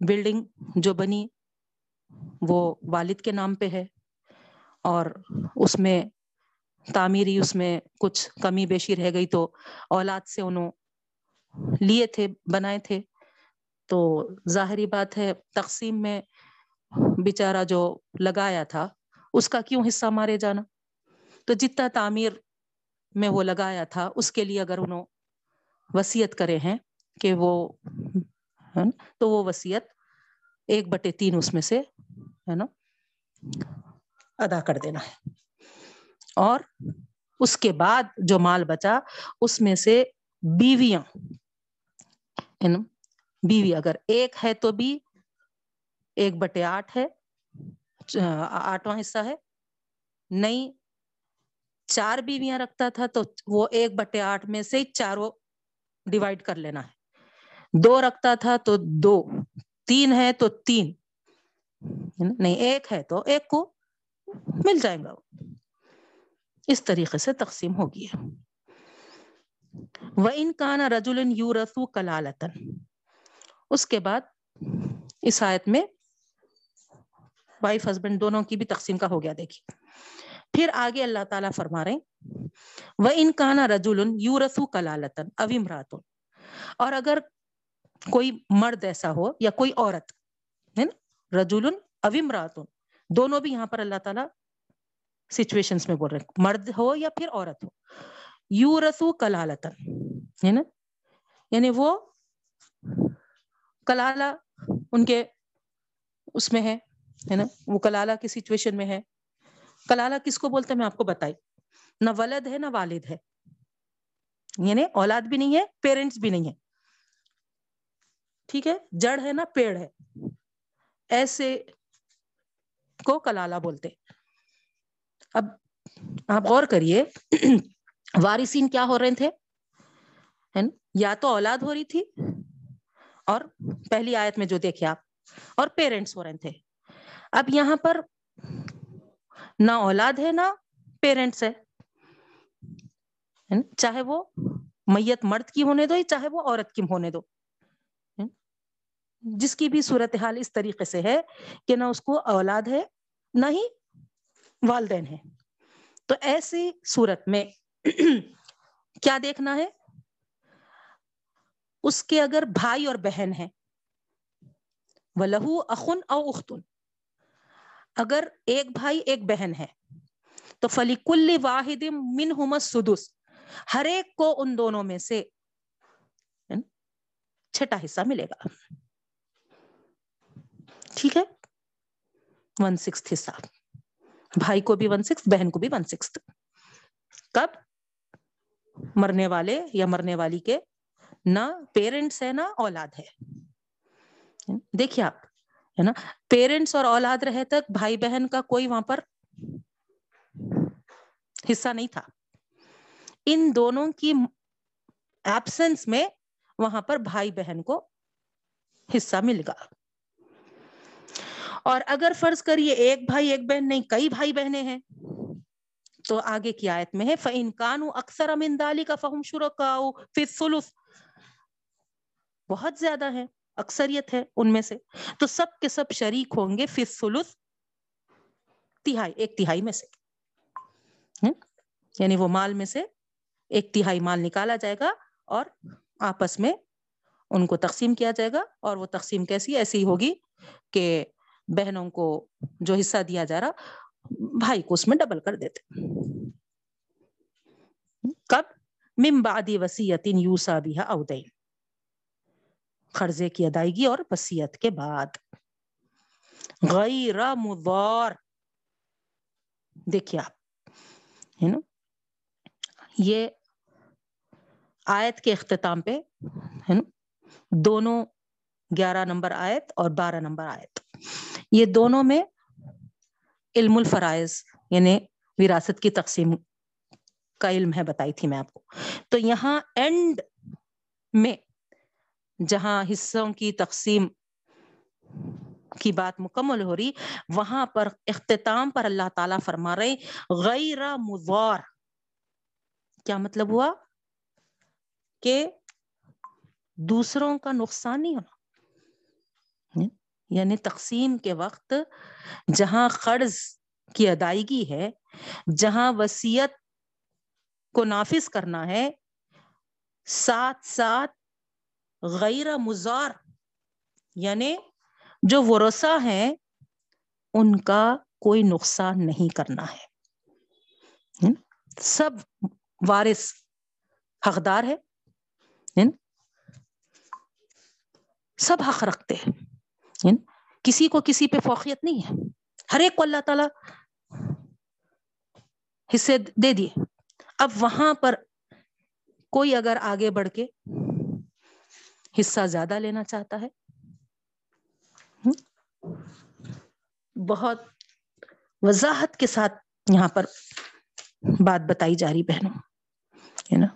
بلڈنگ جو بنی وہ والد کے نام پہ ہے, اور اس میں تعمیری اس میں کچھ کمی بیشی رہ گئی تو اولاد سے انہوں لیے تھے, بنائے تھے, تو ظاہری بات ہے تقسیم میں بیچارہ جو لگایا تھا اس کا کیوں حصہ مارے جانا, تو جتنا تعمیر میں وہ لگایا تھا اس کے لیے اگر انہوں وصیت کرے ہیں کہ وہ, تو وہ وصیت ایک بٹے تین اس میں سے ہے نا ادا کر دینا ہے, اور اس کے بعد جو مال بچا اس میں سے بیویاں ہے نا, بیوی اگر ایک ہے تو بھی ایک بٹے آٹھ ہے, آٹھواں حصہ ہے, نہیں چار بیویاں رکھتا تھا تو وہ ایک بٹے آٹھ میں سے چاروں ڈیوائڈ کر لینا ہے, دو رکھتا تھا تو دو, تین ہے تو تین, نہیں ایک ہے تو ایک کو مل جائے گا, اس طریقے سے تقسیم ہوگی. وَإِنْ كَانَ رَجُلٌ يُورَثُ كَلَالَةً, اس کے بعد اس آیت میں وائف ہسبینڈ دونوں کی بھی تقسیم کا ہو گیا. دیکھیے پھر آگے اللہ تعالیٰ فرما رہے ہیں, وَإِنْ كَانَ رَجُلٌ يُورَثُ كَلَالَةً أَوِ امْرَأَةٌ, اور اگر کوئی مرد ایسا ہو یا کوئی عورت ہے نا, رَجُلٌ أَوِ امْرَأَةٌ, دونوں بھی یہاں پر اللہ تعالیٰ سچویشنز میں بول رہے ہیں, مرد ہو یا پھر عورت ہو, يُورَثُ كَلَالَةً ہے نا, یعنی وہ کلالہ ان کے اس میں ہے نا, وہ کلالہ کی سچویشن میں ہے. کلالہ کس کو بولتے ہیں میں آپ کو بتائی, نہ ولد ہے نہ والد ہے, یعنی اولاد بھی نہیں ہے پیرنٹس بھی نہیں ہے, ٹھیک ہے, جڑ ہے نہ پیڑ ہے, ایسے کو کلالہ بولتے. اب آپ غور کریے وارثین کیا ہو رہے تھے, ہے نا, یا تو اولاد ہو رہی تھی اور پہلی آیت میں جو دیکھے آپ, اور پیرنٹس ہو رہے تھے. اب یہاں پر نہ اولاد ہے نہ پیرنٹس ہے, چاہے وہ میت مرد کی ہونے دو چاہے وہ عورت کی ہونے دو, جس کی بھی صورتحال اس طریقے سے ہے کہ نہ اس کو اولاد ہے نہ ہی والدین ہے. تو ایسی صورت میں کیا دیکھنا ہے, اس کے اگر بھائی اور بہن ہیں, وَلَهُ أَخٌ أَوْ أُخْتٌ, اگر ایک بھائی ایک بہن ہے تو فَلِكُلِّ وَاحِدٍ مِّنْهُمَا السُّدُسُ, ہر ایک کو ان دونوں میں سے چھٹا حصہ ملے گا. ٹھیک ہے, ون سکس حصہ, بھائی کو بھی ون سکس بہن کو بھی ون سکس. کب, مرنے والے یا مرنے والی کے نہ پیرنٹس ہے نہ اولاد ہے. دیکھیے آپ ہے نا, پیرنٹس اور اولاد رہے تک بھائی بہن کا کوئی وہاں پر حصہ نہیں تھا. ان دونوں کی ایبسنس میں وہاں پر بھائی بہن کو حصہ مل گا. اور اگر فرض کریے ایک بھائی ایک بہن نہیں کئی بھائی بہنیں ہیں, تو آگے کی آیت میں ہے فَإِن كَانُوا أَكْثَرَ مِن ذَلِكَ فَهُمْ شُرَكَاءُ فِي الثُّلُثِ, بہت زیادہ ہے, اکثریت ہے ان میں سے, تو سب کے سب شریک ہوں گے فِي الثُّلُثِ, تہائی ایک تہائی میں سے, یعنی وہ مال میں سے ایک تہائی مال نکالا جائے گا اور آپس میں ان کو تقسیم کیا جائے گا. اور وہ تقسیم کیسی, ایسی ہوگی کہ بہنوں کو جو حصہ دیا جا رہا بھائی کو اس میں ڈبل کر دیتے. کب, من بعد وصیۃ یوصی بہا او دین, قرضے کی ادائیگی اور وصیت کے بعد. غیر مضار, دیکھیے آپ ہے نا, یہ آیت کے اختتام پہ ہے نا, دونوں گیارہ نمبر آیت اور بارہ نمبر آیت, یہ دونوں میں علم الفرائض یعنی وراثت کی تقسیم کا علم ہے, بتائی تھی میں آپ کو. تو یہاں اینڈ میں جہاں حصوں کی تقسیم کی بات مکمل ہو رہی, وہاں پر اختتام پر اللہ تعالیٰ فرما رہے غیر مضار. کیا مطلب ہوا کہ دوسروں کا نقصان نہیں ہونا, یعنی تقسیم کے وقت جہاں قرض کی ادائیگی ہے, جہاں وصیت کو نافذ کرنا ہے, ساتھ ساتھ غیر مضار یعنی جو ورثہ ہیں ان کا کوئی نقصان نہیں کرنا ہے. سب وارث حقدار ہے, سب حق رکھتے ہیں, کسی کو کسی پہ فوقیت نہیں ہے, ہر ایک کو اللہ تعالیٰ حصے دے دیے. اب وہاں پر کوئی اگر آگے بڑھ کے حصہ زیادہ لینا چاہتا ہے, بہت وضاحت کے ساتھ یہاں پر بات بتائی جا رہی بہنوں ہے نا,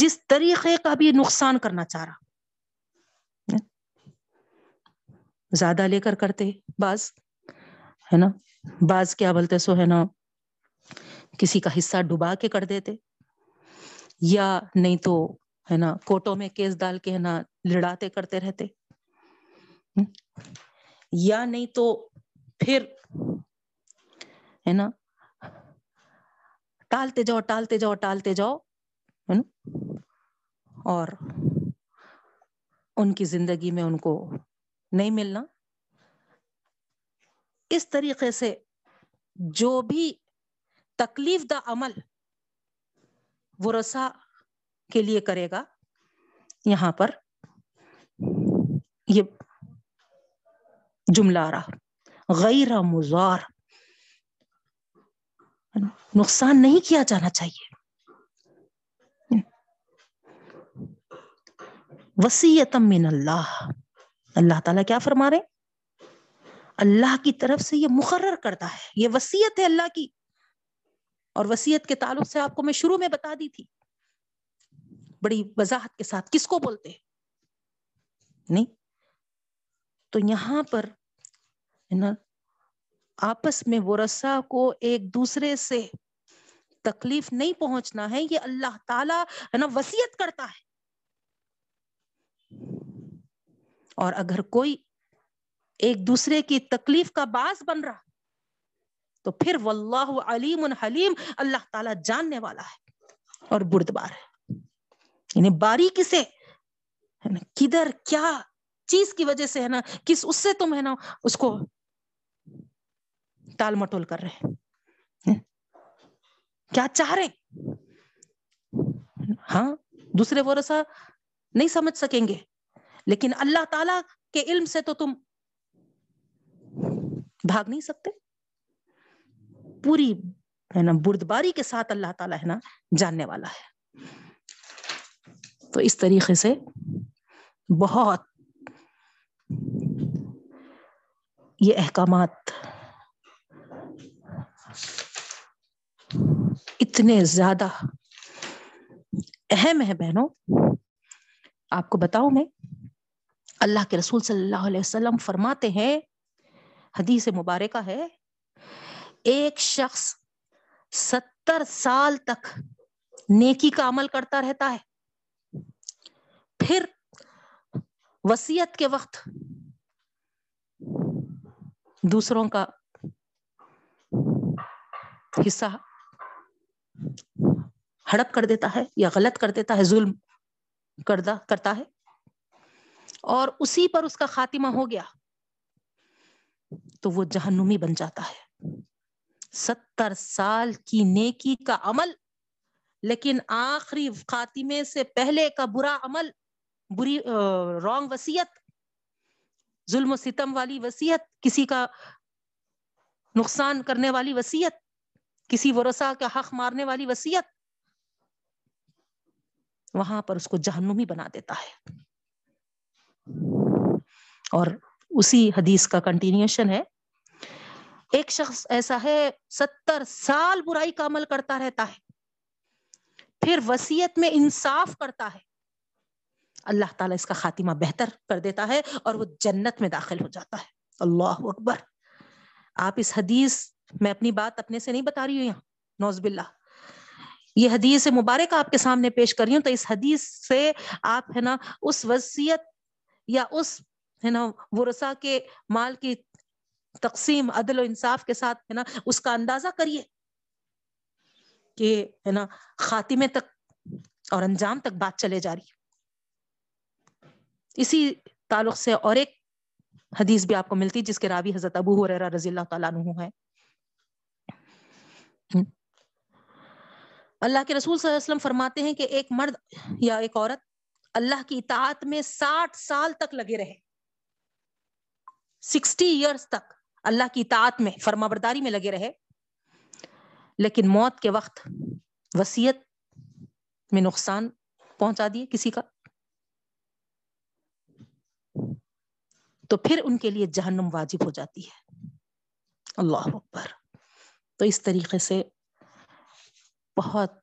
جس طریقے کا بھی نقصان کرنا چاہ رہا, زیادہ لے کر کرتے بعض ہے نا, بعض کیا بولتے سو ہے نا کسی کا حصہ ڈوبا کے کر دیتے, یا نہیں تو ہے نا کوٹوں میں کیس ڈال کے ہے نا لڑاتے کرتے رہتے, یا نہیں تو پھر ہے نا ٹالتے جاؤ ٹالتے جاؤ ٹالتے جاؤ ہے نا, اور ان کی زندگی میں ان کو نہیں ملنا. اس طریقے سے جو بھی تکلیف دہ عمل ورثہ کے لیے کرے گا, یہاں پر یہ جملہ آ رہا غیر مضار, نقصان نہیں کیا جانا چاہیے. وصیۃ من اللہ, اللہ تعالیٰ کیا فرما رہے, اللہ کی طرف سے یہ مقرر کرتا ہے, یہ وصیت ہے اللہ کی. اور وصیت کے تعلق سے آپ کو میں شروع میں بتا دی تھی بڑی وضاحت کے ساتھ کس کو بولتے ہیں نہیں. تو یہاں پر آپس میں ورثاء کو ایک دوسرے سے تکلیف نہیں پہنچنا ہے, یہ اللہ تعالیٰ ہے نا وصیت کرتا ہے. اور اگر کوئی ایک دوسرے کی تکلیف کا باعث بن رہا تو پھر واللہ علیم حلیم, اللہ تعالیٰ جاننے والا ہے اور بردبار ہے. یعنی باریکی سے ہے نا کدھر کیا چیز کی وجہ سے ہے نا کس اس سے تم ہے نا اس کو ٹال مٹول کر رہے ہیں, کیا چاہ رہے. ہاں دوسرے ورثہ نہیں سمجھ سکیں گے لیکن اللہ تعالیٰ کے علم سے تو تم بھاگ نہیں سکتے. پوری ہے نا بردباری کے ساتھ اللہ تعالیٰ ہے نا جاننے والا ہے. تو اس طریقے سے بہت یہ احکامات اتنے زیادہ اہم ہے بہنوں. آپ کو بتاؤں میں, اللہ کے رسول صلی اللہ علیہ وسلم فرماتے ہیں, حدیث مبارکہ ہے, ایک شخص ستر سال تک نیکی کا عمل کرتا رہتا ہے, پھر وصیت کے وقت دوسروں کا حصہ ہڑپ کر دیتا ہے یا غلط کر دیتا ہے, ظلم کردہ کرتا ہے, اور اسی پر اس کا خاتمہ ہو گیا تو وہ جہنمی بن جاتا ہے. ستر سال کی نیکی کا عمل لیکن آخری خاتمے سے پہلے کا برا عمل, بری رانگ وصیت, ظلم و ستم والی وصیت, کسی کا نقصان کرنے والی وصیت, کسی ورثہ کا حق مارنے والی وصیت, وہاں پر اس کو جہنمی بنا دیتا ہے. اور اسی حدیث کا کنٹینیوشن ہے, ایک شخص ایسا ہے ستر سال برائی کا عمل کرتا رہتا ہے, پھر وصیت میں انصاف کرتا ہے, اللہ تعالیٰ اس کا خاتمہ بہتر کر دیتا ہے اور وہ جنت میں داخل ہو جاتا ہے. اللہ اکبر. آپ اس حدیث, میں اپنی بات اپنے سے نہیں بتا رہی ہوں یہاں, نعوذ باللہ, یہ حدیث مبارکہ آپ کے سامنے پیش کر رہی ہوں. تو اس حدیث سے آپ ہے نا اس وصیت یا اس ہے نا ورثہ کے مال کی تقسیم عدل و انصاف کے ساتھ ہے نا اس کا اندازہ کریے کہ ہے نا خاتمے تک اور انجام تک بات چلے جا رہی ہے. اسی تعلق سے اور ایک حدیث بھی آپ کو ملتی جس کے راوی حضرت ابو ہریرہ رضی اللہ تعالیٰ عنہ ہے. اللہ کے رسول صلی اللہ علیہ وسلم فرماتے ہیں کہ ایک مرد یا ایک عورت اللہ کی اطاعت میں ساٹھ سال تک لگے رہے, سکسٹی ایئرز تک اللہ کی اطاعت میں, فرما برداری میں لگے رہے, لیکن موت کے وقت وصیت میں نقصان پہنچا دیے کسی کا, تو پھر ان کے لیے جہنم واجب ہو جاتی ہے. اللہ اکبر. تو اس طریقے سے بہت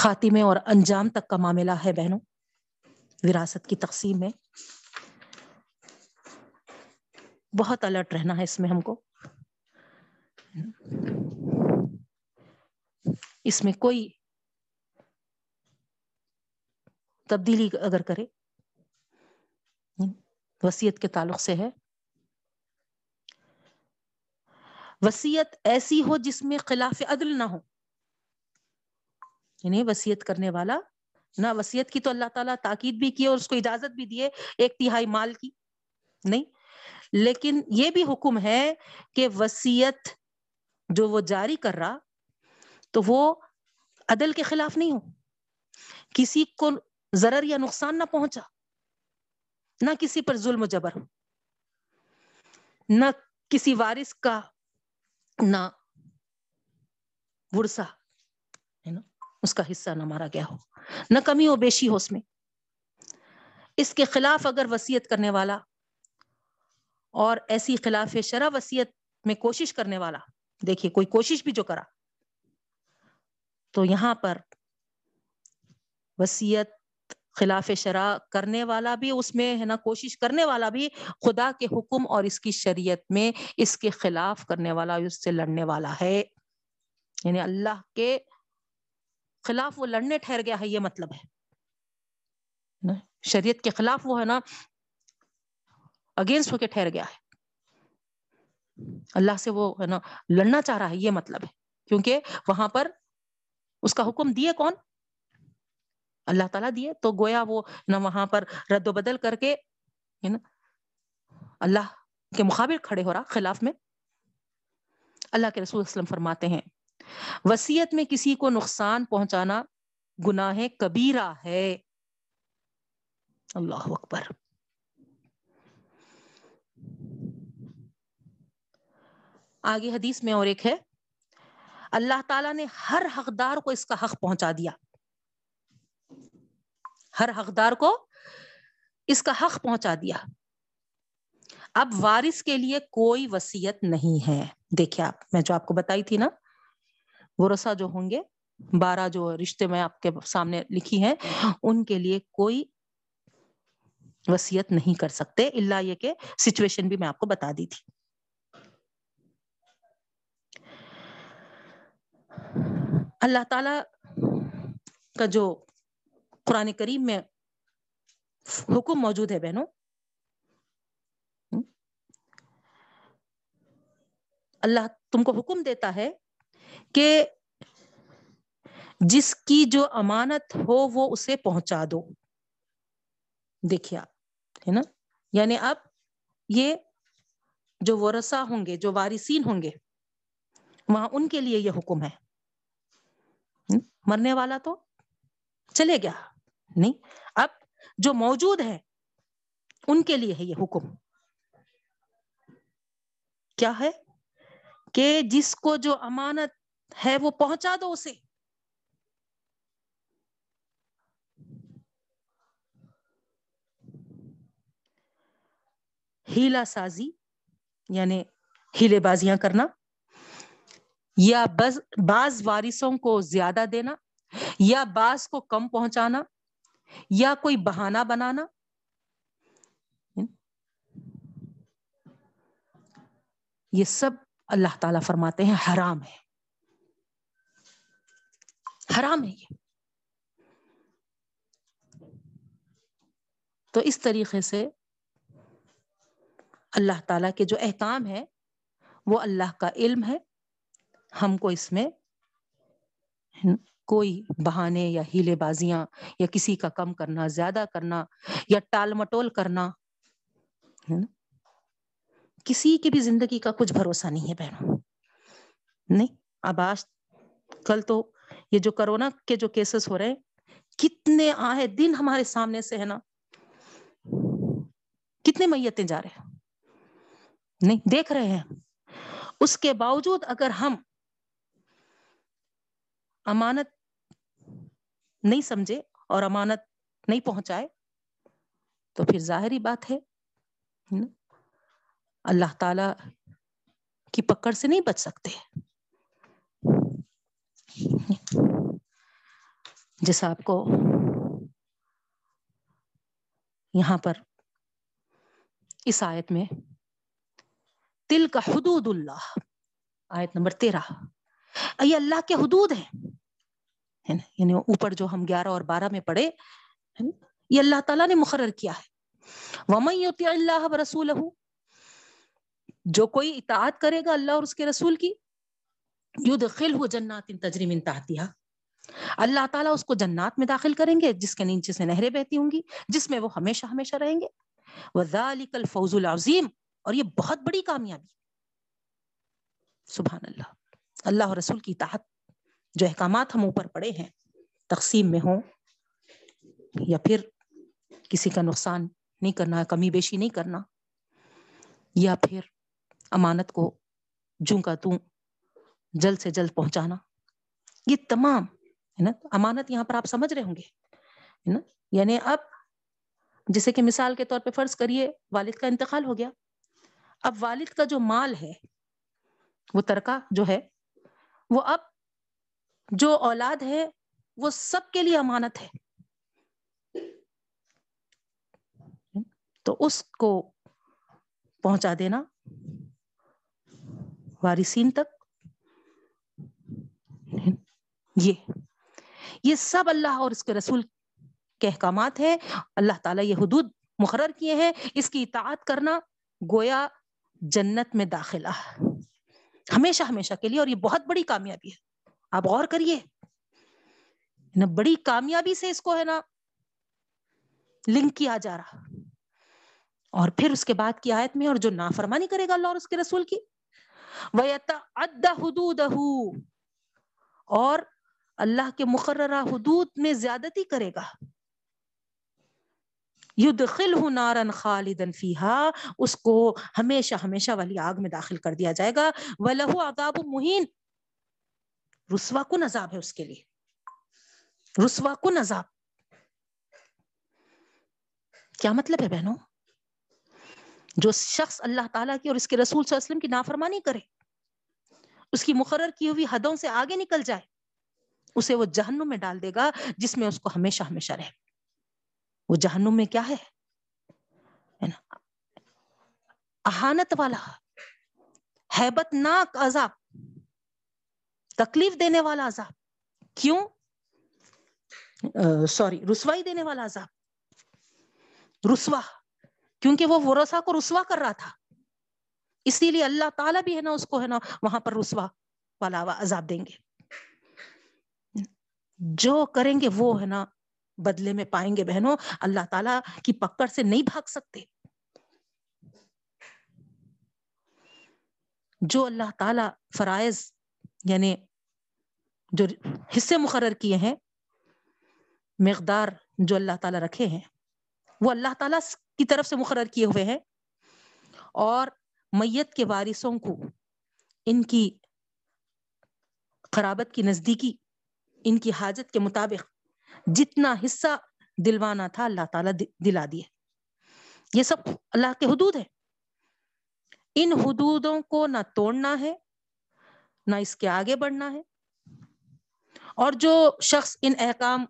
خاتمے اور انجام تک کا معاملہ ہے بہنوں وراثت کی تقسیم میں. بہت الرٹ رہنا ہے اس میں ہم کو, اس میں کوئی تبدیلی اگر کرے وصیت کے تعلق سے ہے. وصیت ایسی ہو جس میں خلاف عدل نہ ہو, یعنی وصیت کرنے والا نہ, وصیت کی تو اللہ تعالیٰ تاکید بھی کی اور اس کو اجازت بھی دیے ایک تہائی مال کی نہیں, لیکن یہ بھی حکم ہے کہ وصیت جو وہ جاری کر رہا تو وہ عدل کے خلاف نہیں ہو, کسی کو ضرر یا نقصان نہ پہنچا, نہ کسی پر ظلم و جبر ہو, نہ کسی وارث کا نہ ورثہ ہے نا اس کا حصہ نہ مارا گیا ہو, نہ کمی ہو بیشی ہو اس میں. اس کے خلاف اگر وصیت کرنے والا اور ایسی خلاف شرع وصیت میں کوشش کرنے والا دیکھیے کوئی کوشش بھی جو کرا تو یہاں پر وصیت خلاف شرع کرنے والا بھی اس میں ہے نا کوشش کرنے والا بھی خدا کے حکم اور اس کی شریعت میں اس کے خلاف کرنے والا اس سے لڑنے والا ہے، یعنی اللہ کے خلاف وہ لڑنے ٹھہر گیا ہے، یہ مطلب ہے شریعت کے خلاف وہ ہے نا اگینسٹ ہو کے ٹھہر گیا ہے، اللہ سے وہ ہے نا لڑنا چاہ رہا ہے، یہ مطلب ہے، کیونکہ وہاں پر اس کا حکم دیے کون؟ اللہ تعالیٰ دیے، تو گویا وہ نہ وہاں پر رد و بدل کر کے ہے نا اللہ کے مقابل کھڑے ہو رہا خلاف میں۔ اللہ کے رسول صلی اللہ علیہ وسلم فرماتے ہیں وصیت میں کسی کو نقصان پہنچانا گناہ کبیرہ ہے۔ اللہ اکبر، آگے حدیث میں اور ایک ہے اللہ تعالیٰ نے ہر حقدار کو اس کا حق پہنچا دیا، ہر حقدار کو اس کا حق پہنچا دیا، اب وارث کے لیے کوئی وصیت نہیں ہے۔ دیکھیں آپ، میں جو آپ کو بتائی تھی نا ورثہ جو ہوں گے بارہ جو رشتے میں آپ کے سامنے لکھی ہیں ان کے لیے کوئی وصیت نہیں کر سکتے، الا یہ کہ سچویشن بھی میں آپ کو بتا دی تھی۔ اللہ تعالیٰ کا جو قرآن کریم میں حکم موجود ہے بہنوں، اللہ تم کو حکم دیتا ہے کہ جس کی جو امانت ہو وہ اسے پہنچا دو۔ دیکھیے آپ ہے نا، یعنی اب یہ جو ورثہ ہوں گے، جو وارثین ہوں گے، وہاں ان کے لیے یہ حکم ہے۔ مرنے والا تو چلے گیا، نہیں، اب جو موجود ہے ان کے لیے ہے یہ حکم، کیا ہے کہ جس کو جو امانت ہے وہ پہنچا دو اسے۔ ہیلا سازی یعنی ہیلے بازیاں کرنا، یا بعض وارثوں کو زیادہ دینا، یا بعض کو کم پہنچانا، یا کوئی بہانہ بنانا، یہ سب اللہ تعالیٰ فرماتے ہیں حرام ہے، حرام ہے یہ۔ تو اس طریقے سے اللہ تعالیٰ کے جو احکام ہیں وہ اللہ کا علم ہے، ہم کو اس میں کوئی بہانے یا ہیلے بازیاں یا کسی کا کم کرنا، زیادہ کرنا، یا ٹال مٹول کرنا، کسی کی بھی زندگی کا کچھ بھروسہ نہیں ہے بہنوں، نہیں۔ اب آج کل تو یہ جو کرونا کے جو کیسز ہو رہے ہیں، کتنے آئے دن ہمارے سامنے سے ہے نا، کتنے میتیں جا رہے ہیں، نہیں دیکھ رہے ہیں۔ اس کے باوجود اگر ہم امانت نہیں سمجھے اور امانت نہیں پہنچائے تو پھر ظاہری بات ہے اللہ تعالی کی پکڑ سے نہیں بچ سکتے، جیسا آپ کو یہاں پر اس آیت میں تلک حدود اللہ، آیت نمبر تیرہ، یہ اللہ کے حدود ہیں، یعنی اوپر جو ہم گیارہ اور بارہ میں پڑھے، یہ اللہ تعالیٰ نے مقرر کیا ہے۔ وَمَنْ يُطِعِ اللَّهَ وَرَسُولَهُ، جو کوئی اطاعت کرے گا اللہ اور اس کے رسول کی، يُدْخِلْهُ جَنَّاتٍ تَجْرِي مِنْ تَحْتِهَا، اللہ تعالیٰ اس کو جنات میں داخل کریں گے جس کے نیچے سے نہریں بہتی ہوں گی، جس میں وہ ہمیشہ ہمیشہ رہیں گے۔ وَذَلِكَ الْفَوْزُ الْعَظِيمُ، اور یہ بہت بڑی کامیابی۔ سبحان اللہ، اللہ اور رسول کی اطاعت، جو احکامات ہم اوپر پڑے ہیں، تقسیم میں ہوں یا پھر کسی کا نقصان نہیں کرنا، کمی بیشی نہیں کرنا، یا پھر امانت کو جوں کا توں جلد سے جلد پہنچانا، یہ تمام ہے نا امانت، یہاں پر آپ سمجھ رہے ہوں گے ہے نا، یعنی اب جیسے کہ مثال کے طور پہ فرض کریے والد کا انتقال ہو گیا، اب والد کا جو مال ہے وہ ترکہ جو ہے وہ اب جو اولاد ہے وہ سب کے لیے امانت ہے، تو اس کو پہنچا دینا وارثین تک. یہ یہ سب اللہ اور اس کے رسول کے احکامات ہیں. اللہ تعالیٰ یہ حدود مقرر کیے ہیں، اس کی اطاعت کرنا گویا جنت میں داخلہ ہمیشہ ہمیشہ کے لیے، اور یہ بہت بڑی کامیابی ہے. آپ غور کریے نا، بڑی کامیابی سے اس کو ہے نا لنک کیا جا رہا. اور پھر اس کے بعد کی آیت میں، اور جو نافرمانی کرے گا اللہ اور اس کے رسول کی وَيَتَعَدَّ حُدُودَهُ، اور اللہ کے مقررہ حدود میں زیادتی کرے گا، يُدْخِلْهُ نَارًا خَالِدًا فِيهَا، اس کو ہمیشہ ہمیشہ والی آگ میں داخل کر دیا جائے گا. وَلَهُ عَذَابٌ مُهِينٌ، رسوا کن عذاب ہے اس کے لیے، رسوا کن عذاب. کیا مطلب ہے بہنوں؟ جو شخص اللہ تعالیٰ کی اور اس کے رسول صلی اللہ علیہ وسلم کی نافرمانی کرے، اس کی مقرر کی ہوئی حدوں سے آگے نکل جائے، اسے وہ جہنم میں ڈال دے گا جس میں اس کو ہمیشہ ہمیشہ رہے. وہ جہنم میں کیا ہے نا؟ اہانت والا، ہیبت ناک عذاب، تکلیف دینے والا عذاب. کیوں؟ سوری رسوائی دینے والا عذاب، رسوا، کیونکہ وہ ورثہ کو رسوا کر رہا تھا، اسی لیے اللہ تعالیٰ بھی ہے نا اس کو ہے نا وہاں پر رسوا والا عذاب دیں گے. جو کریں گے وہ ہے نا بدلے میں پائیں گے بہنوں، اللہ تعالیٰ کی پکڑ سے نہیں بھاگ سکتے. جو اللہ تعالیٰ فرائض یعنی جو حصے مقرر کیے ہیں، مقدار جو اللہ تعالیٰ رکھے ہیں، وہ اللہ تعالیٰ کی طرف سے مقرر کیے ہوئے ہیں، اور میت کے وارثوں کو ان کی قرابت کی نزدیکی، ان کی حاجت کے مطابق جتنا حصہ دلوانا تھا اللہ تعالیٰ دلا دیے. یہ سب اللہ کے حدود ہیں، ان حدودوں کو نہ توڑنا ہے نہ اس کے آگے بڑھنا ہے. اور جو شخص ان احکام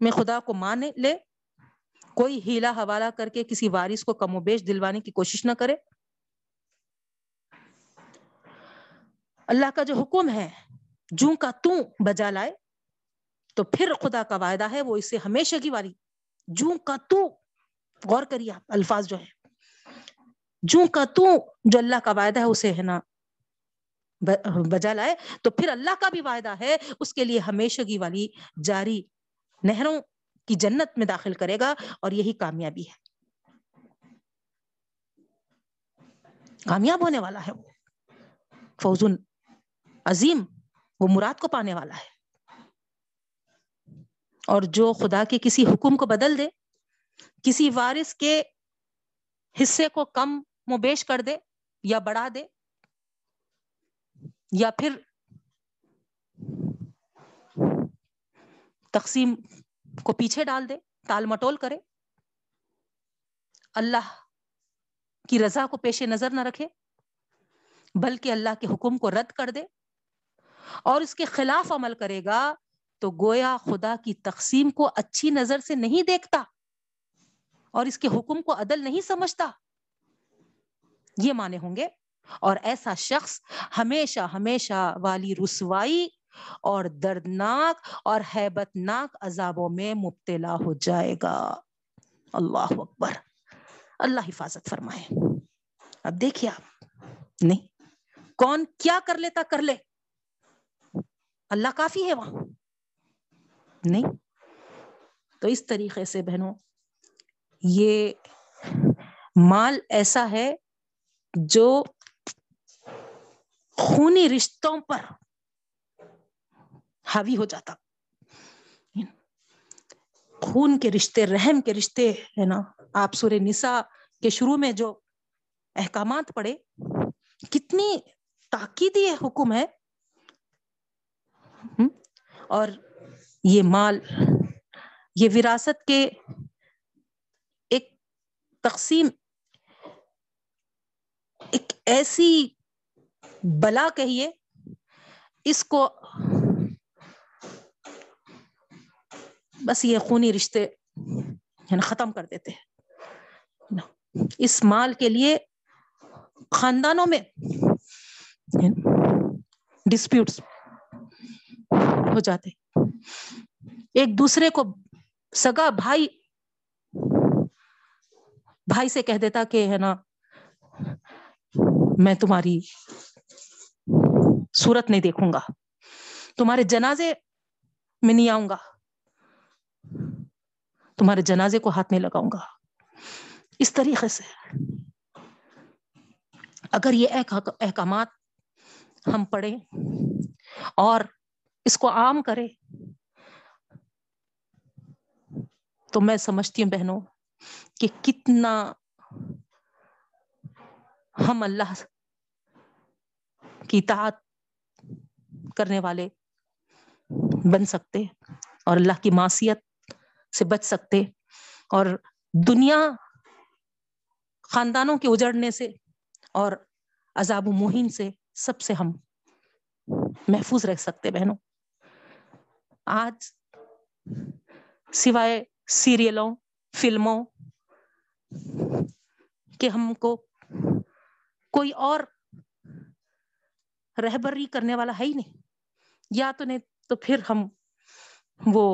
میں خدا کو مان لے، کوئی ہیلا حوالہ کر کے کسی وارث کو کم و بیش دلوانے کی کوشش نہ کرے. اللہ کا جو حکم ہے جوں کا توں بجا لائے، تو پھر خدا کا وعدہ ہے وہ اسے ہمیشہ کی والی جوں کا توں. غور کریے آپ الفاظ جو ہے، جوں کا توں جو اللہ کا وعدہ ہے اسے ہے نا بجا لائے، تو پھر اللہ کا بھی وعدہ ہے اس کے لیے ہمیشگی والی جاری نہروں کی جنت میں داخل کرے گا. اور یہی کامیابی ہے، کامیاب ہونے والا ہے وہ، فوز عظیم، وہ مراد کو پانے والا ہے. اور جو خدا کے کسی حکم کو بدل دے، کسی وارث کے حصے کو کم و بیش کر دے یا بڑھا دے، یا پھر تقسیم کو پیچھے ڈال دے، ٹال مٹول کرے، اللہ کی رضا کو پیش نظر نہ رکھے بلکہ اللہ کے حکم کو رد کر دے اور اس کے خلاف عمل کرے گا، تو گویا خدا کی تقسیم کو اچھی نظر سے نہیں دیکھتا اور اس کے حکم کو عدل نہیں سمجھتا، یہ معنی ہوں گے. اور ایسا شخص ہمیشہ ہمیشہ والی رسوائی اور دردناک اور ہیبت ناک عذابوں میں مبتلا ہو جائے گا. اللہ اکبر، اللہ حفاظت فرمائے. اب دیکھیے آپ، نہیں کون کیا کر لیتا کر لے، اللہ کافی ہے وہاں. نہیں تو اس طریقے سے بہنوں یہ مال ایسا ہے جو خونی رشتوں پر حاوی ہو جاتا. خون کے رشتے، رحم کے رشتے ہے نا، آپ سورہ نساء کے شروع میں جو احکامات پڑھے، کتنی تاکیدی حکم ہے. اور یہ مال، یہ وراثت کے ایک تقسیم ایک ایسی بلا کہیے اس کو. بس یہ خونی رشتے ختم کر دیتے ہیں اس مال کے لیے. خاندانوں میں ڈسپیوٹس ہو جاتے, ایک دوسرے کو سگا بھائی بھائی سے کہہ دیتا کہ ہے نا میں تمہاری صورت نہیں دیکھوں گا, تمہارے جنازے میں نہیں آؤں گا, تمہارے جنازے کو ہاتھ نہیں لگاؤں گا. اس طریقے سے اگر یہ احکامات ہم پڑھیں اور اس کو عام کریں تو میں سمجھتی ہوں بہنوں کہ کتنا ہم اللہ کی اطاعت کرنے والے بن سکتے اور اللہ کی معصیت سے بچ سکتے اور دنیا خاندانوں کے اجڑنے سے اور عذاب و مہین سے سب سے ہم محفوظ رہ سکتے. بہنوں آج سوائے سیریلوں فلموں کہ ہم کو کوئی اور رہبری کرنے والا ہے ہی نہیں, یا تو نہیں تو پھر ہم وہ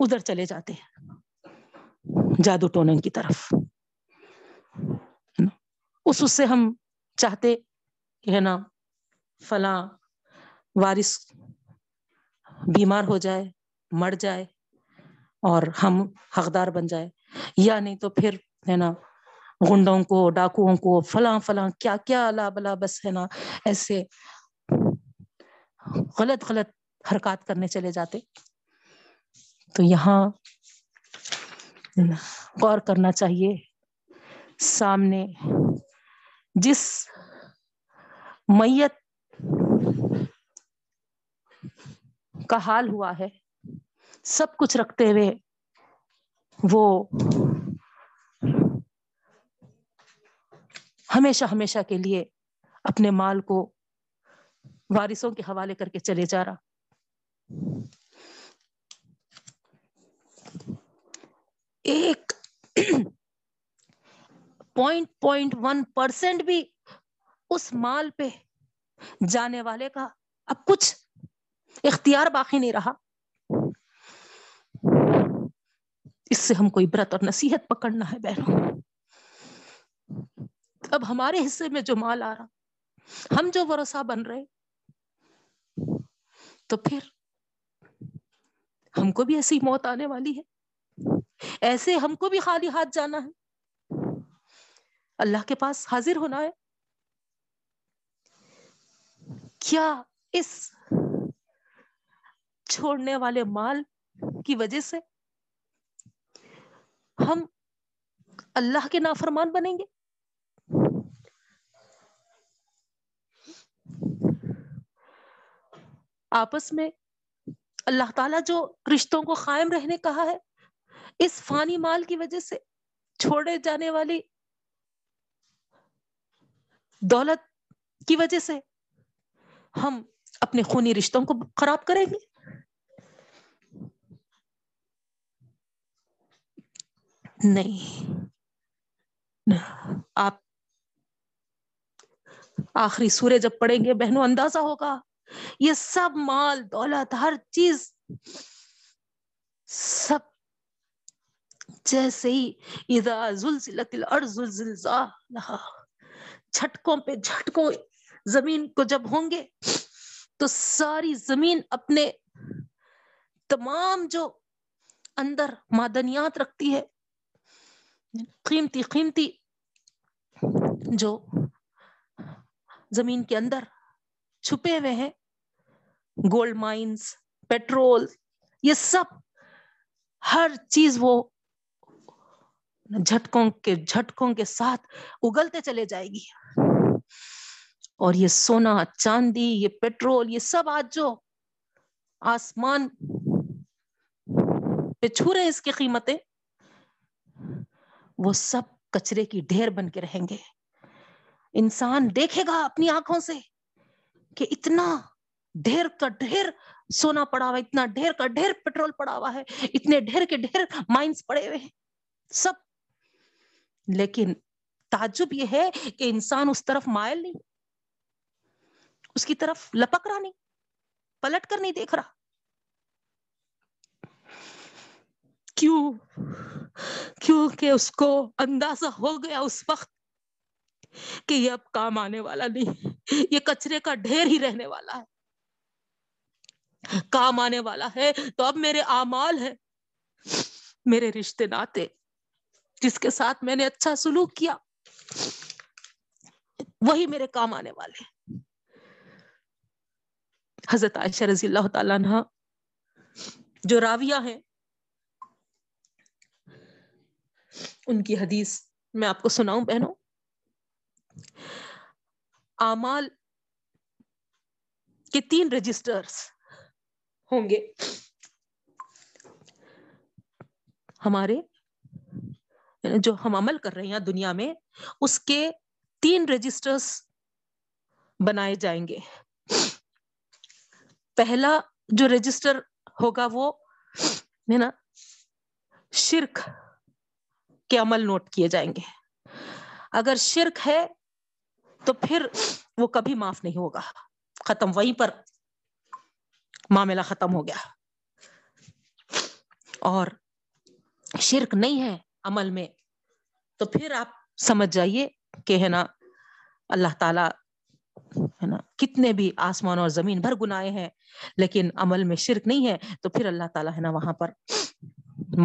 ادھر چلے جاتے ہیں جادو ٹونے کی طرف. اس اس سے ہم چاہتے کہ ہے نا فلاں وارث بیمار ہو جائے مر جائے اور ہم حقدار بن جائے, یا نہیں تو پھر ہے نا گنڈوں کو ڈاکوؤں کو فلاں فلاں کیا کیا لا بلا بس ہے نا ایسے غلط غلط حرکات کرنے چلے جاتے. تو یہاں غور کرنا چاہیے سامنے جس میت کا حال ہوا ہے سب کچھ رکھتے ہوئے وہ ہمیشہ ہمیشہ کے لیے اپنے مال کو وارثوں کے حوالے کر کے چلے جا رہا. ایک پوائنٹ پوائنٹ ون پرسینٹ بھی اس مال پہ جانے والے کا اب کچھ اختیار باقی نہیں رہا. اس سے ہم کو عبرت اور نصیحت پکڑنا ہے بہنوں. اب ہمارے حصے میں جو مال آ رہا ہم جو ورثہ بن رہے تو پھر ہم کو بھی ایسی موت آنے والی ہے, ایسے ہم کو بھی خالی ہاتھ جانا ہے, اللہ کے پاس حاضر ہونا ہے. کیا اس چھوڑنے والے مال کی وجہ سے ہم اللہ کے نافرمان بنیں گے؟ آپس میں اللہ تعالیٰ جو رشتوں کو قائم رہنے کہا ہے اس فانی مال کی وجہ سے چھوڑے جانے والی دولت کی وجہ سے ہم اپنے خونی رشتوں کو خراب کریں گے. نہیں, آپ آخری سورہ جب پڑھیں گے بہنوں اندازہ ہوگا یہ سب مال دولت ہر چیز سب جیسے ہی اذا زلزلت الارض زلزالھا جھٹکوں پہ جھٹکوں زمین کو جب ہوں گے تو ساری زمین اپنے تمام جو اندر معدنیات رکھتی ہے قیمتی قیمتی جو زمین کے اندر چھپے ہوئے ہیں گولڈ مائنز پیٹرول یہ سب ہر چیز وہ جھٹکوں کے جھٹکوں کے ساتھ اگلتے چلے جائے گی. اور یہ سونا چاندی یہ پیٹرول یہ سب آج جو آسمان پہ چھو رہے اس کی قیمتیں وہ سب کچرے کی ڈھیر بن کے رہیں گے. انسان دیکھے گا اپنی آنکھوں سے کہ اتنا ڈھیر کا ڈھیر سونا پڑا ہوا ہے, اتنا ڈھیر کا ڈھیر پیٹرول پڑا ہوا ہے, اتنے ڈھیر کے ڈھیر مائنز پڑے ہوئے ہیں سب. لیکن تعجب یہ ہے کہ انسان اس طرف مائل نہیں, اس کی طرف لپک رہا نہیں, پلٹ کر نہیں دیکھ رہا. کیوں؟ کیوں کہ اس کو اندازہ ہو گیا اس وقت کہ یہ اب کام آنے والا نہیں, یہ کچرے کا ڈھیر ہی رہنے والا ہے. کام آنے والا ہے تو اب میرے اعمال ہے, میرے رشتے ناتے, جس کے ساتھ میں نے اچھا سلوک کیا وہی میرے کام آنے والے ہیں. حضرت عائشہ رضی اللہ تعالیٰ عنہ جو راویہ ہیں, ان کی حدیث میں آپ کو سناؤں بہنوں. اعمال کے تین رجسٹرز ہوں گے ہمارے, جو ہم عمل کر رہے ہیں دنیا میں, اس کے تین رجسٹرز بنائے جائیں گے. پہلا جو رجسٹر ہوگا وہ ہے نا شرک کے عمل نوٹ کیے جائیں گے. اگر شرک ہے تو پھر وہ کبھی معاف نہیں ہوگا, ختم, وہیں پر معاملہ ختم ہو گیا. اور شرک نہیں ہے عمل میں تو پھر آپ سمجھ جائیے کہ ہے نا اللہ تعالیٰ ہے نا کتنے بھی آسمان اور زمین بھر گناہ ہیں لیکن عمل میں شرک نہیں ہے تو پھر اللہ تعالیٰ ہے نا وہاں پر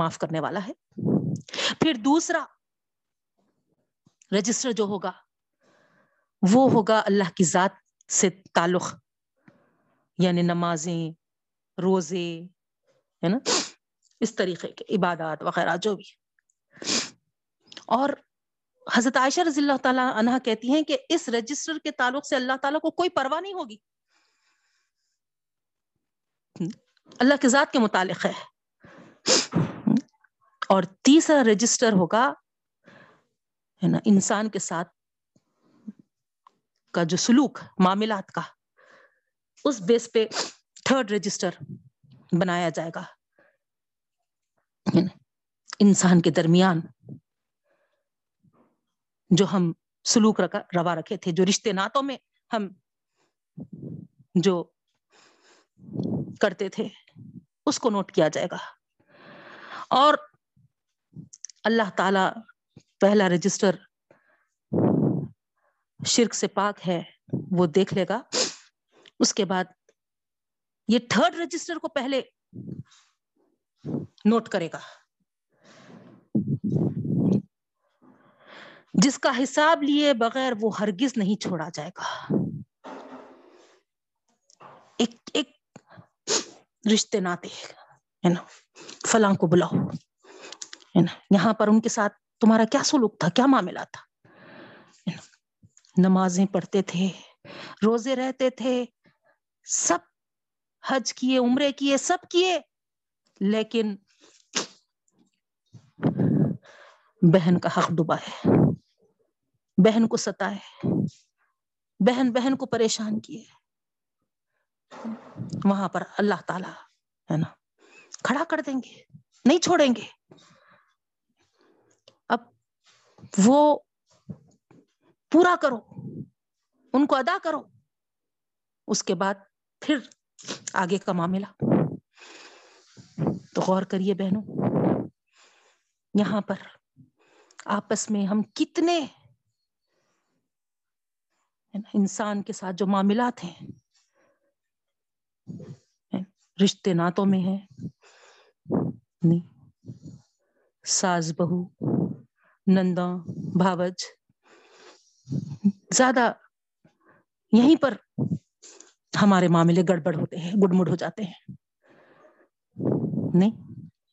معاف کرنے والا ہے. پھر دوسرا رجسٹر جو ہوگا وہ ہوگا اللہ کی ذات سے تعلق, یعنی نمازیں, روزے, ہے نا اس طریقے کے عبادات وغیرہ جو بھی. اور حضرت عائشہ رضی اللہ تعالیٰ عنہ کہتی ہیں کہ اس رجسٹر کے تعلق سے اللہ تعالیٰ کو کوئی پرواہ نہیں ہوگی, اللہ کے ذات کے متعلق ہے. اور تیسرا رجسٹر ہوگا ہے نا انسان کے ساتھ کا جو سلوک معاملات کا, اس بیس پہ تھرڈ رجسٹر بنایا جائے گا. انسان کے درمیان جو ہم سلوک رکھا روا رکھے تھے, جو رشتے ناتوں میں ہم جو کرتے تھے اس کو نوٹ کیا جائے گا. اور اللہ تعالی پہلا رجسٹر شرک سے پاک ہے وہ دیکھ لے گا. اس کے بعد یہ تھرڈ رجسٹر کو پہلے نوٹ کرے گا, جس کا حساب لیے بغیر وہ ہرگز نہیں چھوڑا جائے گا. ایک ایک رشتے ناتے ہے نا فلاں کو بلاؤ, ہے نا یہاں پر ان کے ساتھ تمہارا کیا سلوک تھا, کیا معاملہ تھا, نمازیں پڑھتے تھے, روزے رہتے تھے, سب حج کیے, عمرے کیے, سب کیے, لیکن بہن کا حق ڈوبا ہے, بہن کو ستائے, بہن بہن کو پریشان کیے. وہاں پر اللہ تعالی ہے نا کھڑا کر دیں گے, نہیں چھوڑیں گے. اب وہ پورا کرو, ان کو ادا کرو, اس کے بعد پھر آگے کا معاملہ. تو غور کریے بہنوں, یہاں پر آپس میں ہم کتنے انسان کے ساتھ جو معاملات ہیں, رشتے ناتوں میں ہیں, ساس بہو, نندا, بھاوج, زیادہ یہیں پر ہمارے معاملے گڑبڑ ہوتے ہیں, گڑ مڑ ہو جاتے ہیں. نہیں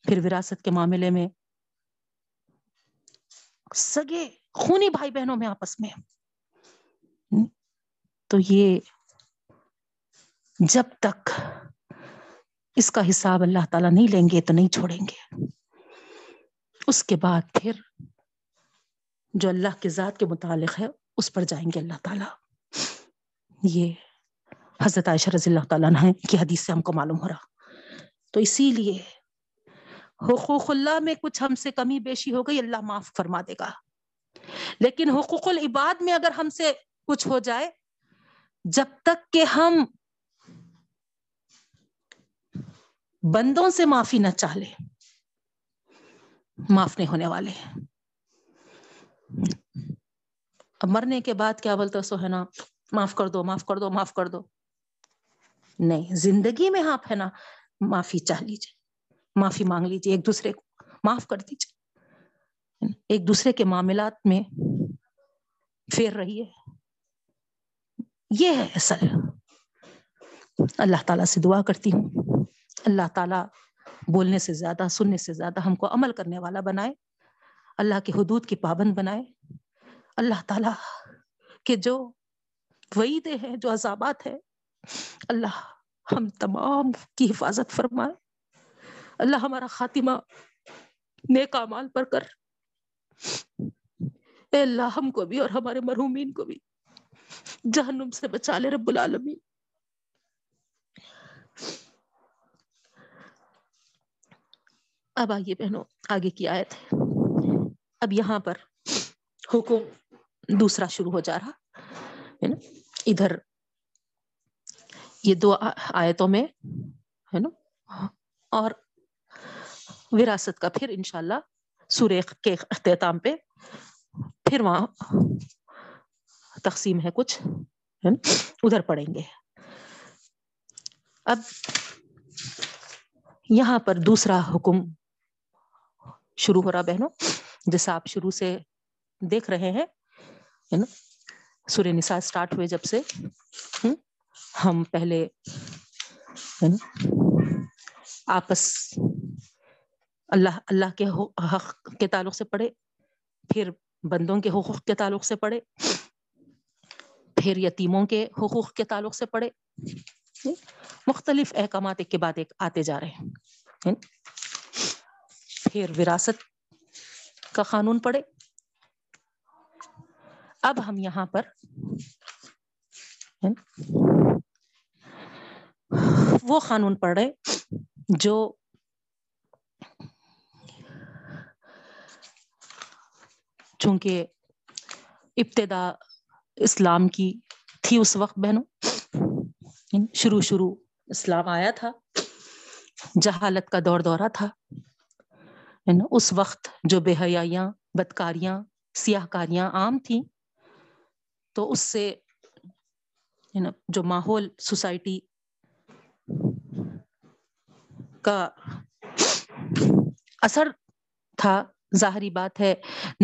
پھر وراثت کے معاملے میں سگے خونی بھائی بہنوں میں آپس میں. تو یہ جب تک اس کا حساب اللہ تعالیٰ نہیں لیں گے تو نہیں چھوڑیں گے. اس کے بعد پھر جو اللہ کی ذات کے متعلق ہے اس پر جائیں گے اللہ تعالیٰ. یہ حضرت عائشہ رضی اللہ تعالیٰ عنہ کی حدیث سے ہم کو معلوم ہو رہا. تو اسی لیے حقوق اللہ میں کچھ ہم سے کمی بیشی ہو گئی اللہ معاف فرما دے گا, لیکن حقوق العباد میں اگر ہم سے کچھ ہو جائے, جب تک کہ ہم بندوں سے معافی نہ چاہ لیں, معاف نہیں ہونے والے. اب مرنے کے بعد کیا بولتا سو ہے نا, معاف کر دو معاف کر دو معاف کر دو, نہیں, زندگی میں آپ ہے نا معافی چاہ لیجیے, معافی مانگ لیجیے, ایک دوسرے کو معاف کر دیجیے, ایک دوسرے کے معاملات میں پھیر رہی ہے. یہ ہے اصل. اللہ تعالیٰ سے دعا کرتی ہوں اللہ تعالیٰ بولنے سے زیادہ, سننے سے زیادہ ہم کو عمل کرنے والا بنائے, اللہ کی حدود کی پابند بنائے, اللہ تعالیٰ کے جو وعیدیں ہیں, جو عذابات ہیں, اللہ ہم تمام کی حفاظت فرمائے. اللہ ہمارا خاتمہ نیک اعمال پر کر. اے اللہ ہم کو بھی اور ہمارے مرحومین کو بھی جہنم سے بچا لے رب العالمین. اب آئیے بہنوں آگے کی آیت ہے. اب یہاں پر حکم دوسرا شروع ہو جا رہا ہے نا, ادھر یہ دو آیتوں میں ہے نا, اور وراثت کا پھر انشاءاللہ سورہ کے اختتام پہ پھر وہاں تقسیم ہے کچھ, ہے نا, ادھر پڑھیں گے. اب یہاں پر دوسرا حکم شروع ہو رہا بہنوں, جیسا آپ شروع سے دیکھ رہے ہیں ہے نا, سورہ نساء سٹارٹ ہوئے جب سے ہم پہلے ہے نا آپس اللہ اللہ کے حق کے تعلق سے پڑھے, پھر بندوں کے حقوق کے تعلق سے پڑھے, پھر یتیموں کے حقوق کے تعلق سے پڑھے, مختلف احکامات ایک کے بعد ایک آتے جا رہے ہیں. پھر وراثت کا قانون پڑھے. اب ہم یہاں پر وہ قانون پڑھے جو چونکہ ابتدا اسلام کی تھی اس وقت بہنوں, شروع شروع اسلام آیا تھا, جہالت کا دور دورہ تھا, اس وقت جو بے حیائیاں, بدکاریاں, سیاہ کاریاں عام تھیں, تو اس سے جو ماحول سوسائٹی کا اثر تھا, ظاہری بات ہے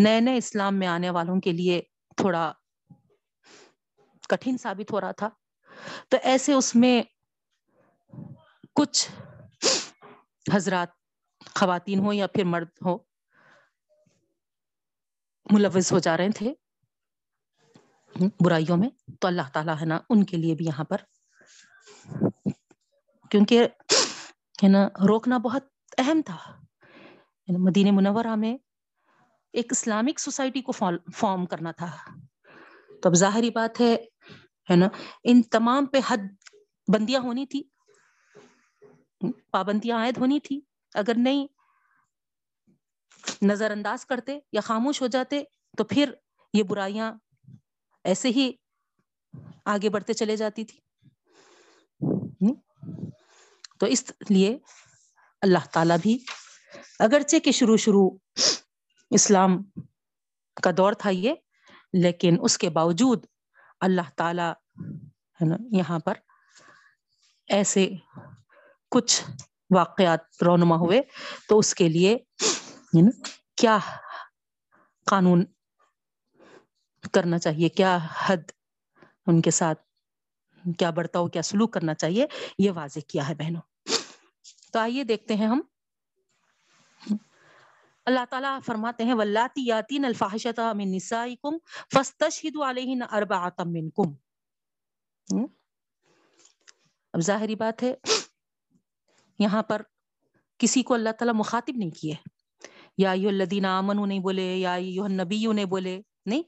نئے نئے اسلام میں آنے والوں کے لیے تھوڑا کٹھن ثابت ہو رہا تھا. تو ایسے اس میں کچھ حضرات, خواتین ہو یا پھر مرد ہو, ملوث ہو جا رہے تھے برائیوں میں. تو اللہ تعالیٰ ہے نا ان کے لیے بھی یہاں پر, کیونکہ ہے نا روکنا بہت اہم تھا. مدینہ منورہ میں ایک اسلامک سوسائٹی کو فارم کرنا تھا, تو اب ظاہری بات ہے ہے نا ان تمام پہ حد بندیاں ہونی تھی, پابندیاں عائد ہونی تھی. اگر نہیں نظر انداز کرتے یا خاموش ہو جاتے تو پھر یہ برائیاں ایسے ہی آگے بڑھتے چلے جاتی تھی. تو اس لیے اللہ تعالیٰ بھی, اگرچہ کہ شروع شروع اسلام کا دور تھا یہ, لیکن اس کے باوجود اللہ تعالیٰ ہے نا یہاں پر ایسے کچھ واقعات رونما ہوئے, تو اس کے لیے کیا قانون کرنا چاہیے, کیا حد ان کے ساتھ, کیا برتاؤ, کیا سلوک کرنا چاہیے, یہ واضح کیا ہے بہنوں. تو آئیے دیکھتے ہیں ہم. اللہ تعالیٰ فرماتے ہیں وَاللَّاتِي يَأْتِينَ الْفَاحِشَةَ مِن نِّسَائِكُمْ فَاسْتَشْهِدُوا عَلَيْهِنَّ أَرْبَعَةً مِّنْكُمْ. اب ظاہری بات ہے یہاں پر کسی کو اللہ تعالیٰ مخاطب نہیں کیے, یا ایھا الذین آمنوا نہیں بولے، یا ایھا النبی نہیں بولے، نہیں،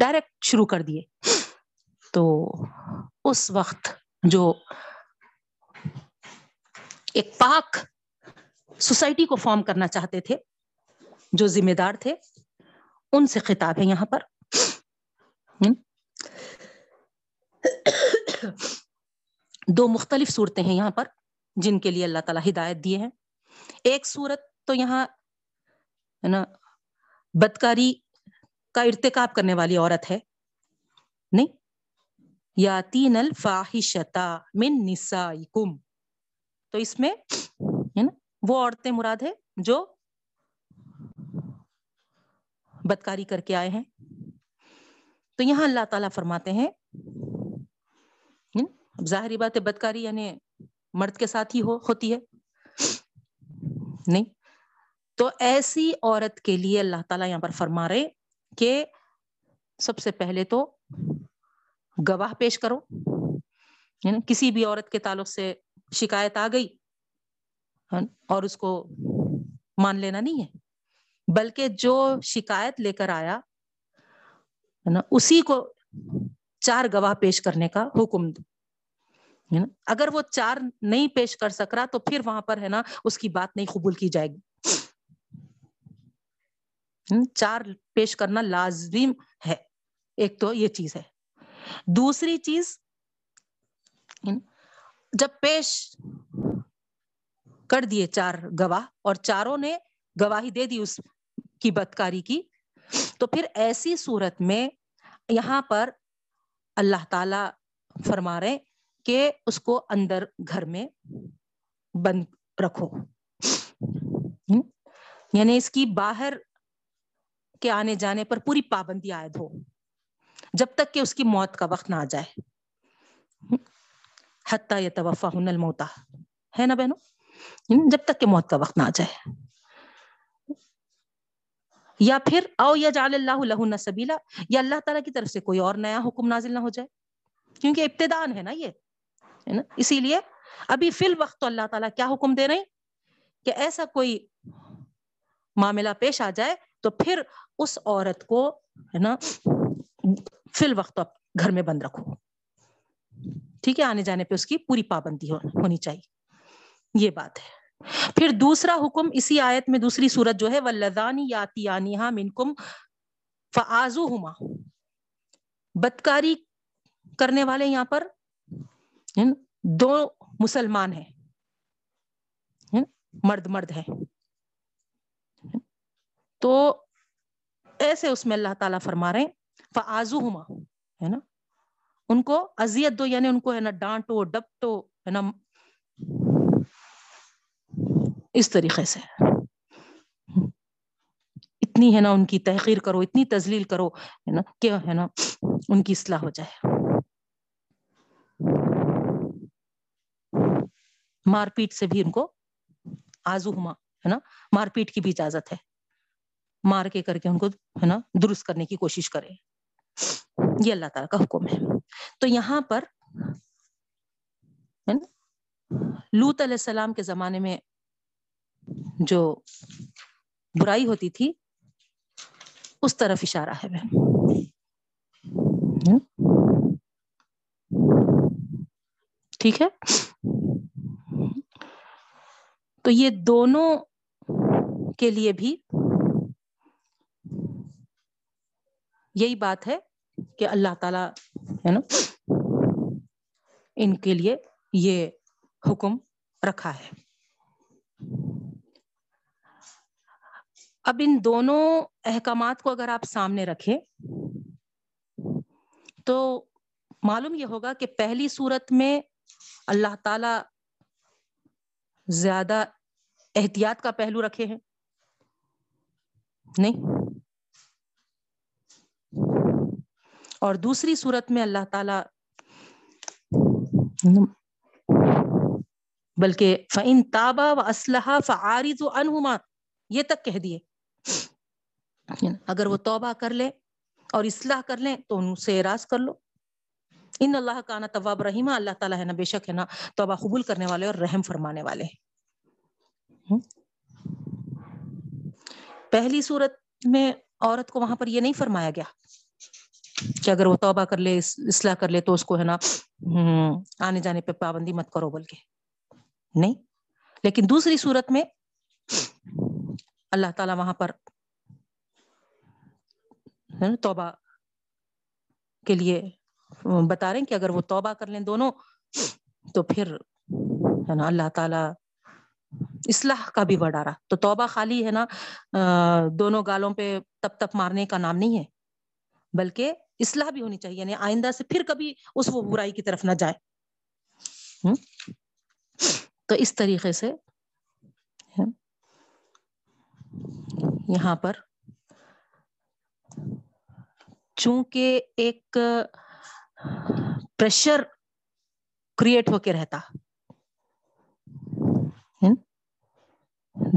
ڈائریکٹ شروع کر دیے. تو اس وقت جو ایک پاک سوسائٹی کو فارم کرنا چاہتے تھے، جو ذمہ دار تھے، ان سے خطاب ہے یہاں پر. دو مختلف صورتیں ہیں یہاں پر جن کے لیے اللہ تعالیٰ ہدایت دیے ہیں. ایک صورت تو یہاں ہے نا، بدکاری کا ارتکاب کرنے والی عورت ہے، نہیں، یاتین الفاحشۃ من نسائکم، تو اس میں ہے نا وہ عورتیں مراد ہے جو بدکاری کر کے آئے ہیں. تو یہاں اللہ تعالیٰ فرماتے ہیں، ظاہری بات ہے بدکاری یعنی مرد کے ساتھ ہی ہو ہوتی ہے، نہیں، تو ایسی عورت کے لیے اللہ تعالیٰ یہاں پر فرما رہے کہ سب سے پہلے تو گواہ پیش کرو. کسی بھی عورت کے تعلق سے شکایت آ گئی اور اس کو مان لینا نہیں ہے، بلکہ جو شکایت لے کر آیا اسی کو چار گواہ پیش کرنے کا حکم دو. اگر وہ چار نہیں پیش کر سک رہا تو پھر وہاں پر ہے نا اس کی بات نہیں قبول کی جائے گی. چار پیش کرنا لازمی ہے. ایک تو یہ چیز ہے. دوسری چیز، جب پیش کر دیے چار گواہ اور چاروں نے گواہی دے دی اس کی بدکاری کی، تو پھر ایسی صورت میں یہاں پر اللہ تعالی فرما رہے کہ اس کو اندر گھر میں بند رکھو، یعنی اس کی باہر کے آنے جانے پر پوری پابندی عائد ہو جب تک کہ اس کی موت کا وقت نہ آ جائے. حتی یتوفاہن الموت، ہے نا بہنوں، جب تک کہ موت کا وقت نہ آ جائے. یا پھر او یجعل اللہ لہن سبیلا، یا اللہ تعالیٰ کی طرف سے کوئی اور نیا حکم نازل نہ ہو جائے، کیونکہ ابتدان ہے نا یہ، ہے نا، اسی لیے ابھی فی الوقت تو اللہ تعالیٰ کیا حکم دے رہے ہیں کہ ایسا کوئی معاملہ پیش آ جائے تو پھر اس عورت کو ہے نا فی الوقت گھر میں بند رکھو، ٹھیک ہے، آنے جانے پہ اس کی پوری پابندی ہونی چاہیے. یہ بات ہے. پھر دوسرا حکم اسی آیت میں، دوسری صورت جو ہے، واللذان یاتیانہا منکم فآذوہما، بدکاری کرنے والے یہاں پر دو مسلمان ہیں، مرد مرد ہیں، تو ایسے اس میں اللہ تعالیٰ فرما رہے ہیں فآذوہما، ہے نا، ان کو اذیت دو، یعنی ان کو ہے نا ڈانٹو ڈپٹو، ہے نا، اس طریقے سے اتنی ہے نا ان کی تحقیر کرو، اتنی تذلیل کرو، ہے نا، کہ ہے نا ان کی اصلاح ہو جائے. مار پیٹ سے بھی ان کو آزوہما، ہے نا، مار پیٹ کی بھی اجازت ہے، مار کے کر کے ان کو ہے نا درست کرنے کی کوشش کرے، یہ اللہ تعالیٰ کا حکم ہے. تو یہاں پر لوط علیہ السلام کے زمانے میں جو برائی ہوتی تھی اس طرف اشارہ ہے بہن، ٹھیک ہے. تو یہ دونوں کے لیے بھی یہی بات ہے کہ اللہ تعالیٰ ہے نا ان کے لیے یہ حکم رکھا ہے. اب ان دونوں احکامات کو اگر آپ سامنے رکھیں تو معلوم یہ ہوگا کہ پہلی صورت میں اللہ تعالیٰ زیادہ احتیاط کا پہلو رکھے ہیں، نہیں، اور دوسری صورت میں اللہ تعالیٰ بلکہ فَإِن تَابَا وَأَصْلَحَا فَعَارِضُ عَنْهُمَا یہ تک کہہ دیے، اگر وہ توبہ کر لیں اور اصلاح کر لیں تو ان سے اعراض کر لو. ان اللہ کان تواب رحیمہ، اللہ تعالیٰ ہے نا بے شک ہے نا توبہ قبول کرنے والے اور رحم فرمانے والے ہیں. پہلی صورت میں عورت کو وہاں پر یہ نہیں فرمایا گیا کہ اگر وہ توبہ کر لے اصلاح کر لے تو اس کو ہے نا آنے جانے پہ پابندی مت کرو بلکہ نہیں، لیکن دوسری صورت میں اللہ تعالیٰ وہاں پر توبہ کے لیے بتا رہے ہیں کہ اگر وہ توبہ کر لیں دونوں تو پھر ہے نا اللہ تعالیٰ اصلاح کا بھی ورڈ آ رہا. تو توبہ خالی ہے نا دونوں گالوں پہ تپ تپ مارنے کا نام نہیں ہے، بلکہ اصلاح بھی ہونی چاہیے، یعنی آئندہ سے پھر کبھی اس وہ برائی کی طرف نہ جائے. تو اس طریقے سے یہاں پر چونکہ ایک پریشر کریٹ ہو کے رہتا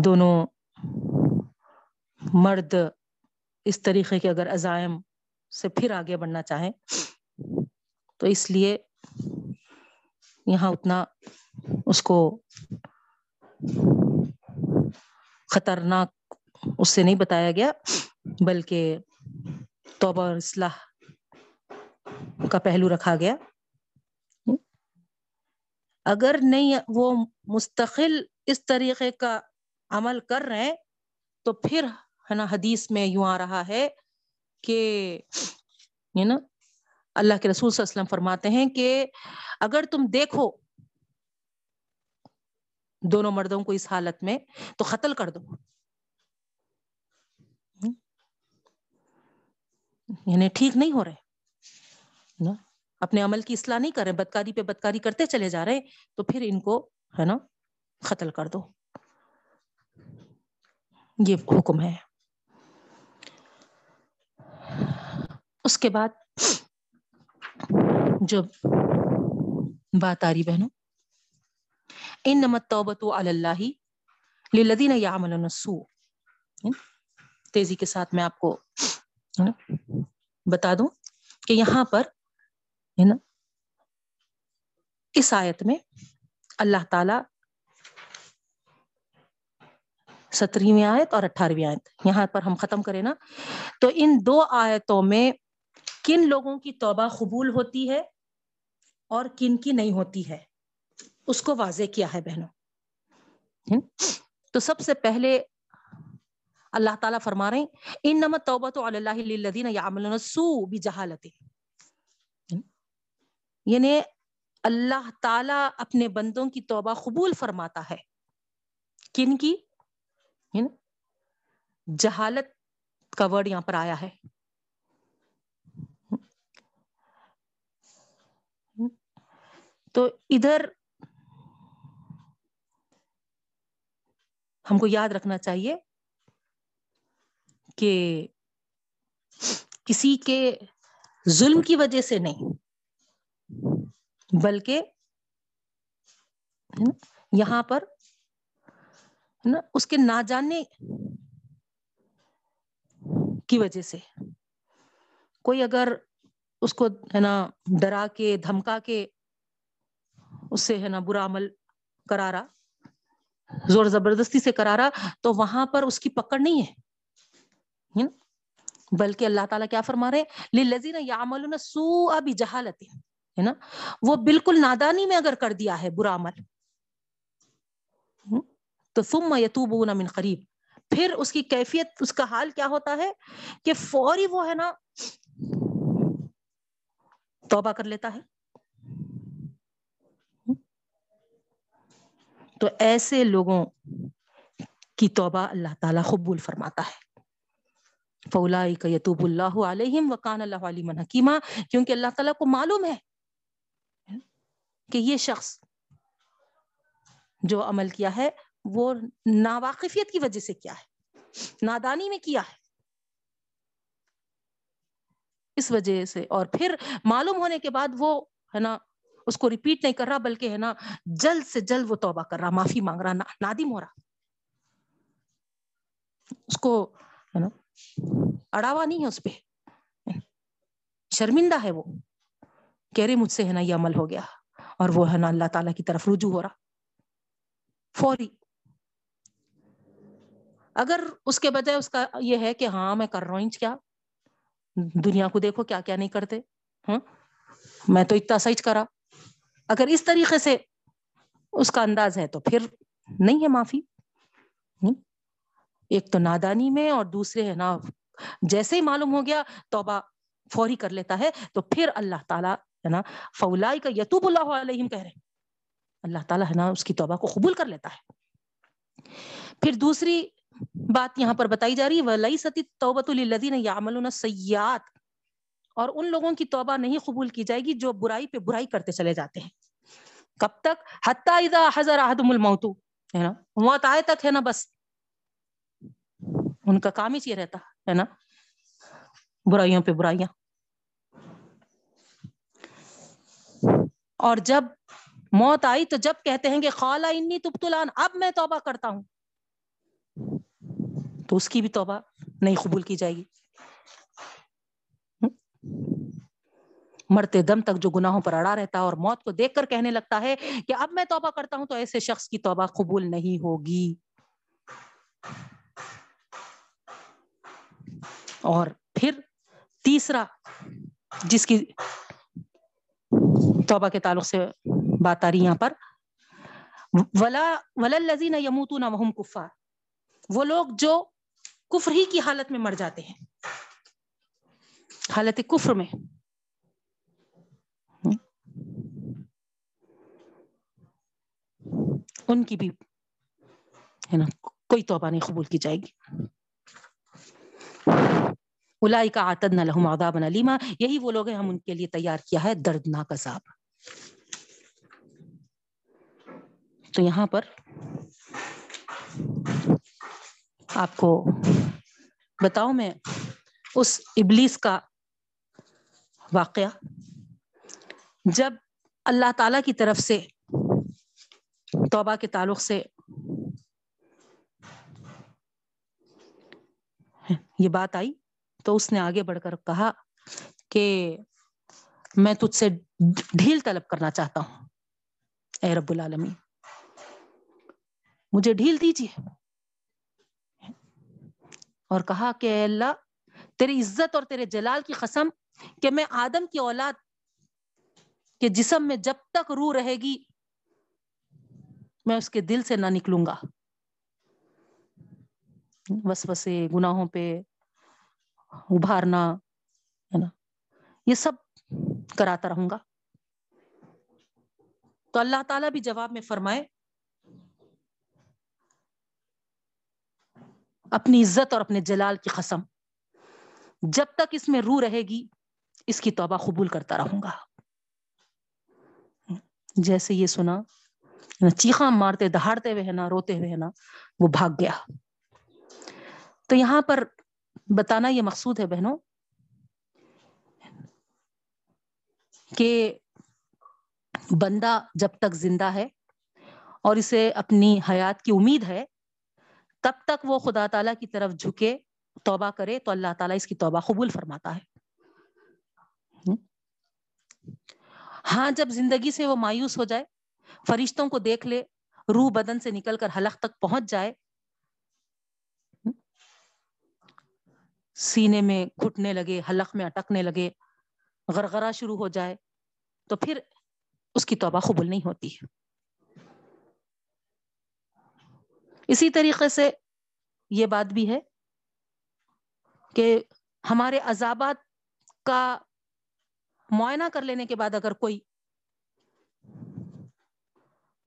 دونوں مرد اس طریقے کے اگر عزائم سے پھر آگے بڑھنا چاہیں تو اس لیے یہاں اتنا اس کو خطرناک اس سے نہیں بتایا گیا، بلکہ توبہ اور اصلاح کا پہلو رکھا گیا. اگر نہیں وہ مستقل اس طریقے کا عمل کر رہے ہیں تو پھر ہے نا حدیث میں یوں آ رہا ہے کہ یہ نا اللہ کے رسول صلی اللہ علیہ وسلم فرماتے ہیں کہ اگر تم دیکھو دونوں مردوں کو اس حالت میں تو قتل کر دو، یعنی ٹھیک نہیں ہو رہے نا، اپنے عمل کی اصلاح نہیں کر رہے، بدکاری پہ بدکاری کرتے چلے جا رہے، تو پھر ان کو ہے نا قتل کر دو، یہ حکم ہے. اس کے بعد جو بات آ رہی بہنوں، انما التوبۃ علی اللہ للذین یعملون السوء، تیزی کے ساتھ میں آپ کو بتا دوں کہ یہاں پر ہے نا اس آیت میں اللہ تعالی سترویں آیت اور اٹھارہویں آیت یہاں پر ہم ختم کریں نا، تو ان دو آیتوں میں کن لوگوں کی توبہ قبول ہوتی ہے اور کن کی نہیں ہوتی ہے اس کو واضح کیا ہے بہنوں. تو سب سے پہلے اللہ تعالیٰ فرما رہے ہیں انما التوبۃ علی اللہ للذین یعملون السوء بجہالۃ، یعنی اللہ تعالیٰ اپنے بندوں کی توبہ قبول فرماتا ہے کن کی، جہالت کا ورڈ یہاں پر آیا ہے. تو ادھر ہم کو یاد رکھنا چاہیے کہ کسی کے ظلم کی وجہ سے نہیں، بلکہ یہاں پر نا اس کے نہ جاننے کی وجہ سے کوئی اگر اس کو ہے نا ڈرا کے دھمکا کے اس سے ہے نا برا عمل کرا رہا، زور زبردستی سے کرا رہا، تو وہاں پر اس کی پکڑ نہیں ہے، بلکہ اللہ تعالیٰ کیا فرما رہے ہیں للذین یعملون السوء بجہالۃ، ہے نا وہ بالکل نادانی میں اگر کر دیا ہے برا عمل تو ثم یتوبون من قریب، پھر اس کی کیفیت اس کا حال کیا ہوتا ہے کہ فوری وہ ہے نا توبہ کر لیتا ہے. تو ایسے لوگوں کی توبہ اللہ تعالیٰ قبول فرماتا ہے. فاولئک یتوب اللہ علیہم وکان اللہ علیما حکیما، کیونکہ اللہ تعالیٰ کو معلوم ہے کہ یہ شخص جو عمل کیا ہے وہ ناواقفیت کی وجہ سے کیا ہے، نادانی میں کیا ہے، اس وجہ سے، اور پھر معلوم ہونے کے بعد وہ ہے نا اس کو ریپیٹ نہیں کر رہا، بلکہ ہے نا جلد سے جلد وہ توبہ کر رہا، معافی مانگ رہا، نادم ہو رہا، اس کو ہے نا اڑاوا نہیں ہے، اس پہ شرمندہ ہے، وہ کہہ رہے مجھ سے ہے نا یہ عمل ہو گیا، اور وہ ہے نا اللہ تعالیٰ کی طرف رجوع ہو رہا فوری. اگر اس کے بجائے اس کا یہ ہے کہ ہاں میں کر رہا ہوں کیا, دنیا کو دیکھو کیا کیا نہیں کرتے, ہاں میں تو اتنا سائز کرا, اگر اس طریقے سے اس کا انداز ہے تو پھر نہیں ہے معافی. ایک تو نادانی میں اور دوسرے ہے نا جیسے ہی معلوم ہو گیا توبہ فوری کر لیتا ہے, تو پھر اللہ تعالیٰ ہے نا فَأُولَٰئِكَ يَتُوبُ اللَّهُ عَلَيْهِمْ کہہ رہے ہیں, اللہ تعالیٰ ہے نا اس کی توبہ کو قبول کر لیتا ہے. پھر دوسری بات یہاں پر بتائی جا رہی ہے وَلَيْسَتِ التَّوْبَةُ لِلَّذِينَ يَعْمَلُونَ السَّيِّئَاتِ, اور ان لوگوں کی توبہ نہیں قبول کی جائے گی جو برائی پہ برائی کرتے چلے جاتے ہیں. کب تک؟ حتیٰ اذا حضر احدہم الموت, ہے نا موت آئے تک ہے نا بس ان کا کام ہی یہ رہتا ہے نا برائیوں پہ برائیاں. اور جب موت آئی تو جب کہتے ہیں کہ خالا انی تبت الان, اب میں توبہ کرتا ہوں, تو اس کی بھی توبہ نہیں قبول کی جائے گی. مرتے دم تک جو گناہوں پر اڑا رہتا ہے اور موت کو دیکھ کر کہنے لگتا ہے کہ اب میں توبہ کرتا ہوں, تو ایسے شخص کی توبہ قبول نہیں ہوگی. اور پھر تیسرا جس کی توبہ کے تعلق سے بات آ رہی یہاں پر ولا وللذین یموتون وہم کفار, وہ لوگ جو کفر ہی کی حالت میں مر جاتے ہیں, حالت کفر میں. ان کی بھی ہے نا کوئی توبہ نہیں قبول کی جائے گی. اولئک اعتدنا لهم عذابا الیما, یہی وہ لوگ ہیں ہم ان کے لیے تیار کیا ہے دردناک عذاب. تو یہاں پر آپ کو بتاؤں میں اس ابلیس کا واقعہ, جب اللہ تعالی کی طرف سے توبہ کے تعلق سے یہ بات آئی تو اس نے آگے بڑھ کر کہا کہ میں تجھ سے ڈھیل طلب کرنا چاہتا ہوں اے رب العالمین, مجھے ڈھیل دیجیے. اور کہا کہ اے اللہ تیری عزت اور تیرے جلال کی قسم کہ میں آدم کی اولاد کے جسم میں جب تک روح رہے گی میں اس کے دل سے نہ نکلوں گا. وسوسے, گناہوں پہ ابھارنا ہے نا یہ سب کراتا رہوں گا. تو اللہ تعالیٰ بھی جواب میں فرمائے اپنی عزت اور اپنے جلال کی قسم جب تک اس میں روح رہے گی اس کی توبہ قبول کرتا رہوں گا. جیسے یہ سنا چیخاں مارتے دہاڑتے ہوئے ہے نا روتے ہوئے ہے نا وہ بھاگ گیا. تو یہاں پر بتانا یہ مقصود ہے بہنوں کہ بندہ جب تک زندہ ہے اور اسے اپنی حیات کی امید ہے تب تک وہ خدا تعالیٰ کی طرف جھکے توبہ کرے تو اللہ تعالیٰ اس کی توبہ قبول فرماتا ہے. ہاں جب زندگی سے وہ مایوس ہو جائے, فرشتوں کو دیکھ لے, روح بدن سے نکل کر حلق تک پہنچ جائے, سینے میں گھٹنے لگے, حلق میں اٹکنے لگے, غرغرہ شروع ہو جائے, تو پھر اس کی توبہ قبول نہیں ہوتی ہے. اسی طریقے سے یہ بات بھی ہے کہ ہمارے عذابات کا معائنہ کر لینے کے بعد اگر کوئی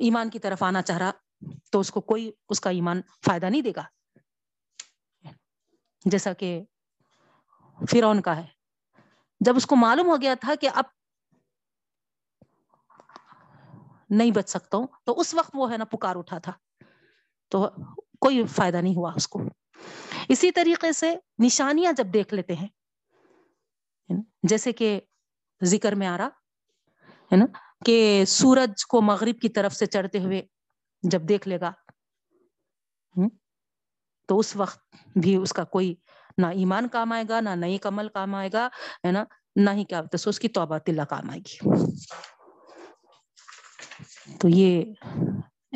ایمان کی طرف آنا چاہ رہا تو اس کو کوئی اس کا ایمان فائدہ نہیں دے گا. جیسا کہ فرعون کا ہے, جب اس کو معلوم ہو گیا تھا کہ اب نہیں بچ سکتا ہوں تو اس وقت وہ ہے نا پکار اٹھا تھا, تو کوئی فائدہ نہیں ہوا اس کو. اسی طریقے سے نشانیاں جب دیکھ لیتے ہیں, جیسے کہ ذکر میں آ رہا ہے نا کہ سورج کو مغرب کی طرف سے چڑھتے ہوئے جب دیکھ لے گا تو اس وقت بھی اس کا کوئی نہ ایمان کام آئے گا, نہ نئی عمل کام آئے گا ہے نا, نہ ہی کیا بتا سو اس کی توبہ تلا کام آئے گی. تو یہ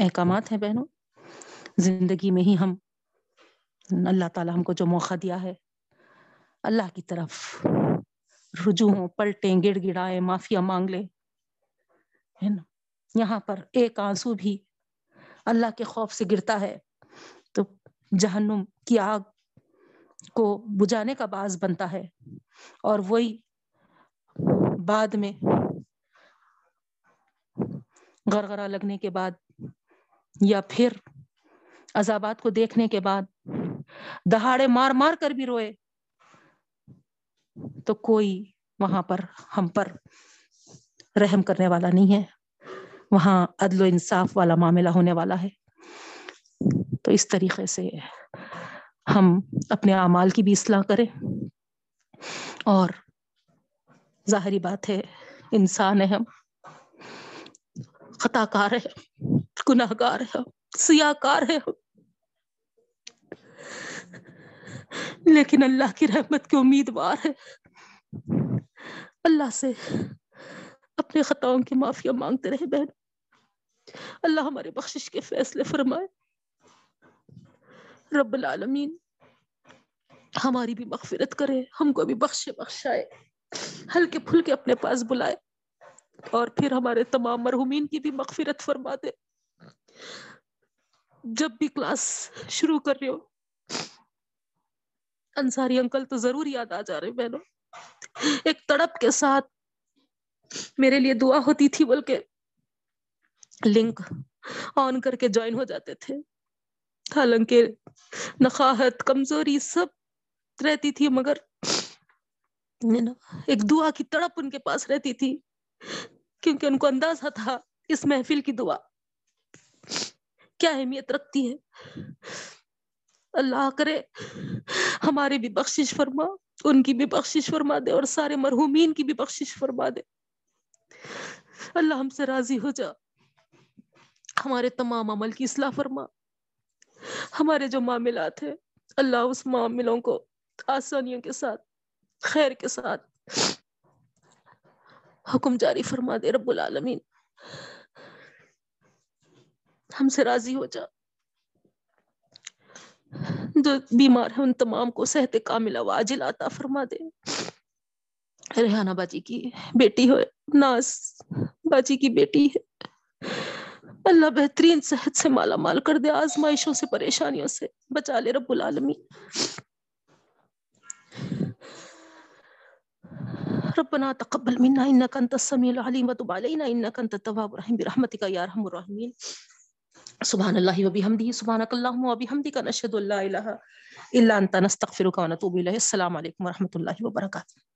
احکامات ہیں بہنوں, زندگی میں ہی ہم اللہ تعالیٰ ہم کو جو موقع دیا ہے اللہ کی طرف رجوع ہوں, پلٹیں, گڑ گڑائیں, معافیا مانگ لیں, ہے نا. یہاں پر ایک آنسو بھی اللہ کے خوف سے گرتا ہے تو جہنم کی آگ کو بجھانے کا باعث بنتا ہے, اور وہی بعد میں غرغرہ لگنے کے بعد یا پھر عذابات کو دیکھنے کے بعد دہاڑے مار مار کر بھی روئے تو کوئی وہاں پر ہم پر رحم کرنے والا نہیں ہے, وہاں عدل و انصاف والا معاملہ ہونے والا ہے. تو اس طریقے سے ہم اپنے اعمال کی بھی اصلاح کریں, اور ظاہری بات ہے انسان ہے, ہم خطا کار ہے, گناہ گار ہے, سیاہ کار ہے, لیکن اللہ کی رحمت کے امیدوار ہے. اللہ سے اپنے خطاؤں کی معافی مانگتے رہے بہن, اللہ ہمارے بخشش کے فیصلے فرمائے. رب العالمین ہماری بھی مغفرت کرے, ہم کو بھی بخشے بخشائے, ہلکے پھلکے اپنے پاس بلائے, اور پھر ہمارے تمام مرحومین کی بھی مغفرت فرما دے. جب بھی کلاس شروع کر رہے ہو انصاری انکل تو ضرور یاد آ جا رہے بہنوں. ایک تڑپ کے ساتھ میرے لیے دعا ہوتی تھی, بلکہ لنک آن کر کے جوائن ہو جاتے تھے, حالانکہ نخاہت کمزوری سب رہتی تھی, مگر ایک دعا کی تڑپ ان کے پاس رہتی تھی, کیونکہ ان کو اندازہ تھا اس محفل کی دعا کیا اہمیت رکھتی ہے. اللہ کرے ہماری بھی بخشش فرما, ان کی بھی بخشش فرما دے, اور سارے مرحومین کی بھی بخشش فرما دے. اللہ ہم سے راضی ہو جا, ہمارے تمام عمل کی اصلاح فرما. ہمارے جو معاملات ہیں اللہ اس معاملوں کو آسانیوں کے ساتھ, خیر کے ساتھ حکم جاری فرما دے. رب العالمین ہم سے راضی ہو جا. جو بیمار ہیں ان تمام کو صحت کاملہ و عاجلہ عطا فرما دے. ریحانہ باجی کی بیٹی ہوئے, ناز باجی کی بیٹی ہے, اللہ بہترین صحت سے مالا مال کر دے, آزمائشوں سے پریشانیوں سے بچا لے رب العالمین. ربنا تقبل منا انك انت السميع العليم وتب علينا انك انت التواب الرحيم برحمتك يا ارحم الراحمين. سبحان الله وبحمده سبحانك اللهم وبحمدك نشهد ان لا اله الا انت نستغفرك ونتوب اليه. السلام عليكم ورحمة الله وبركاته.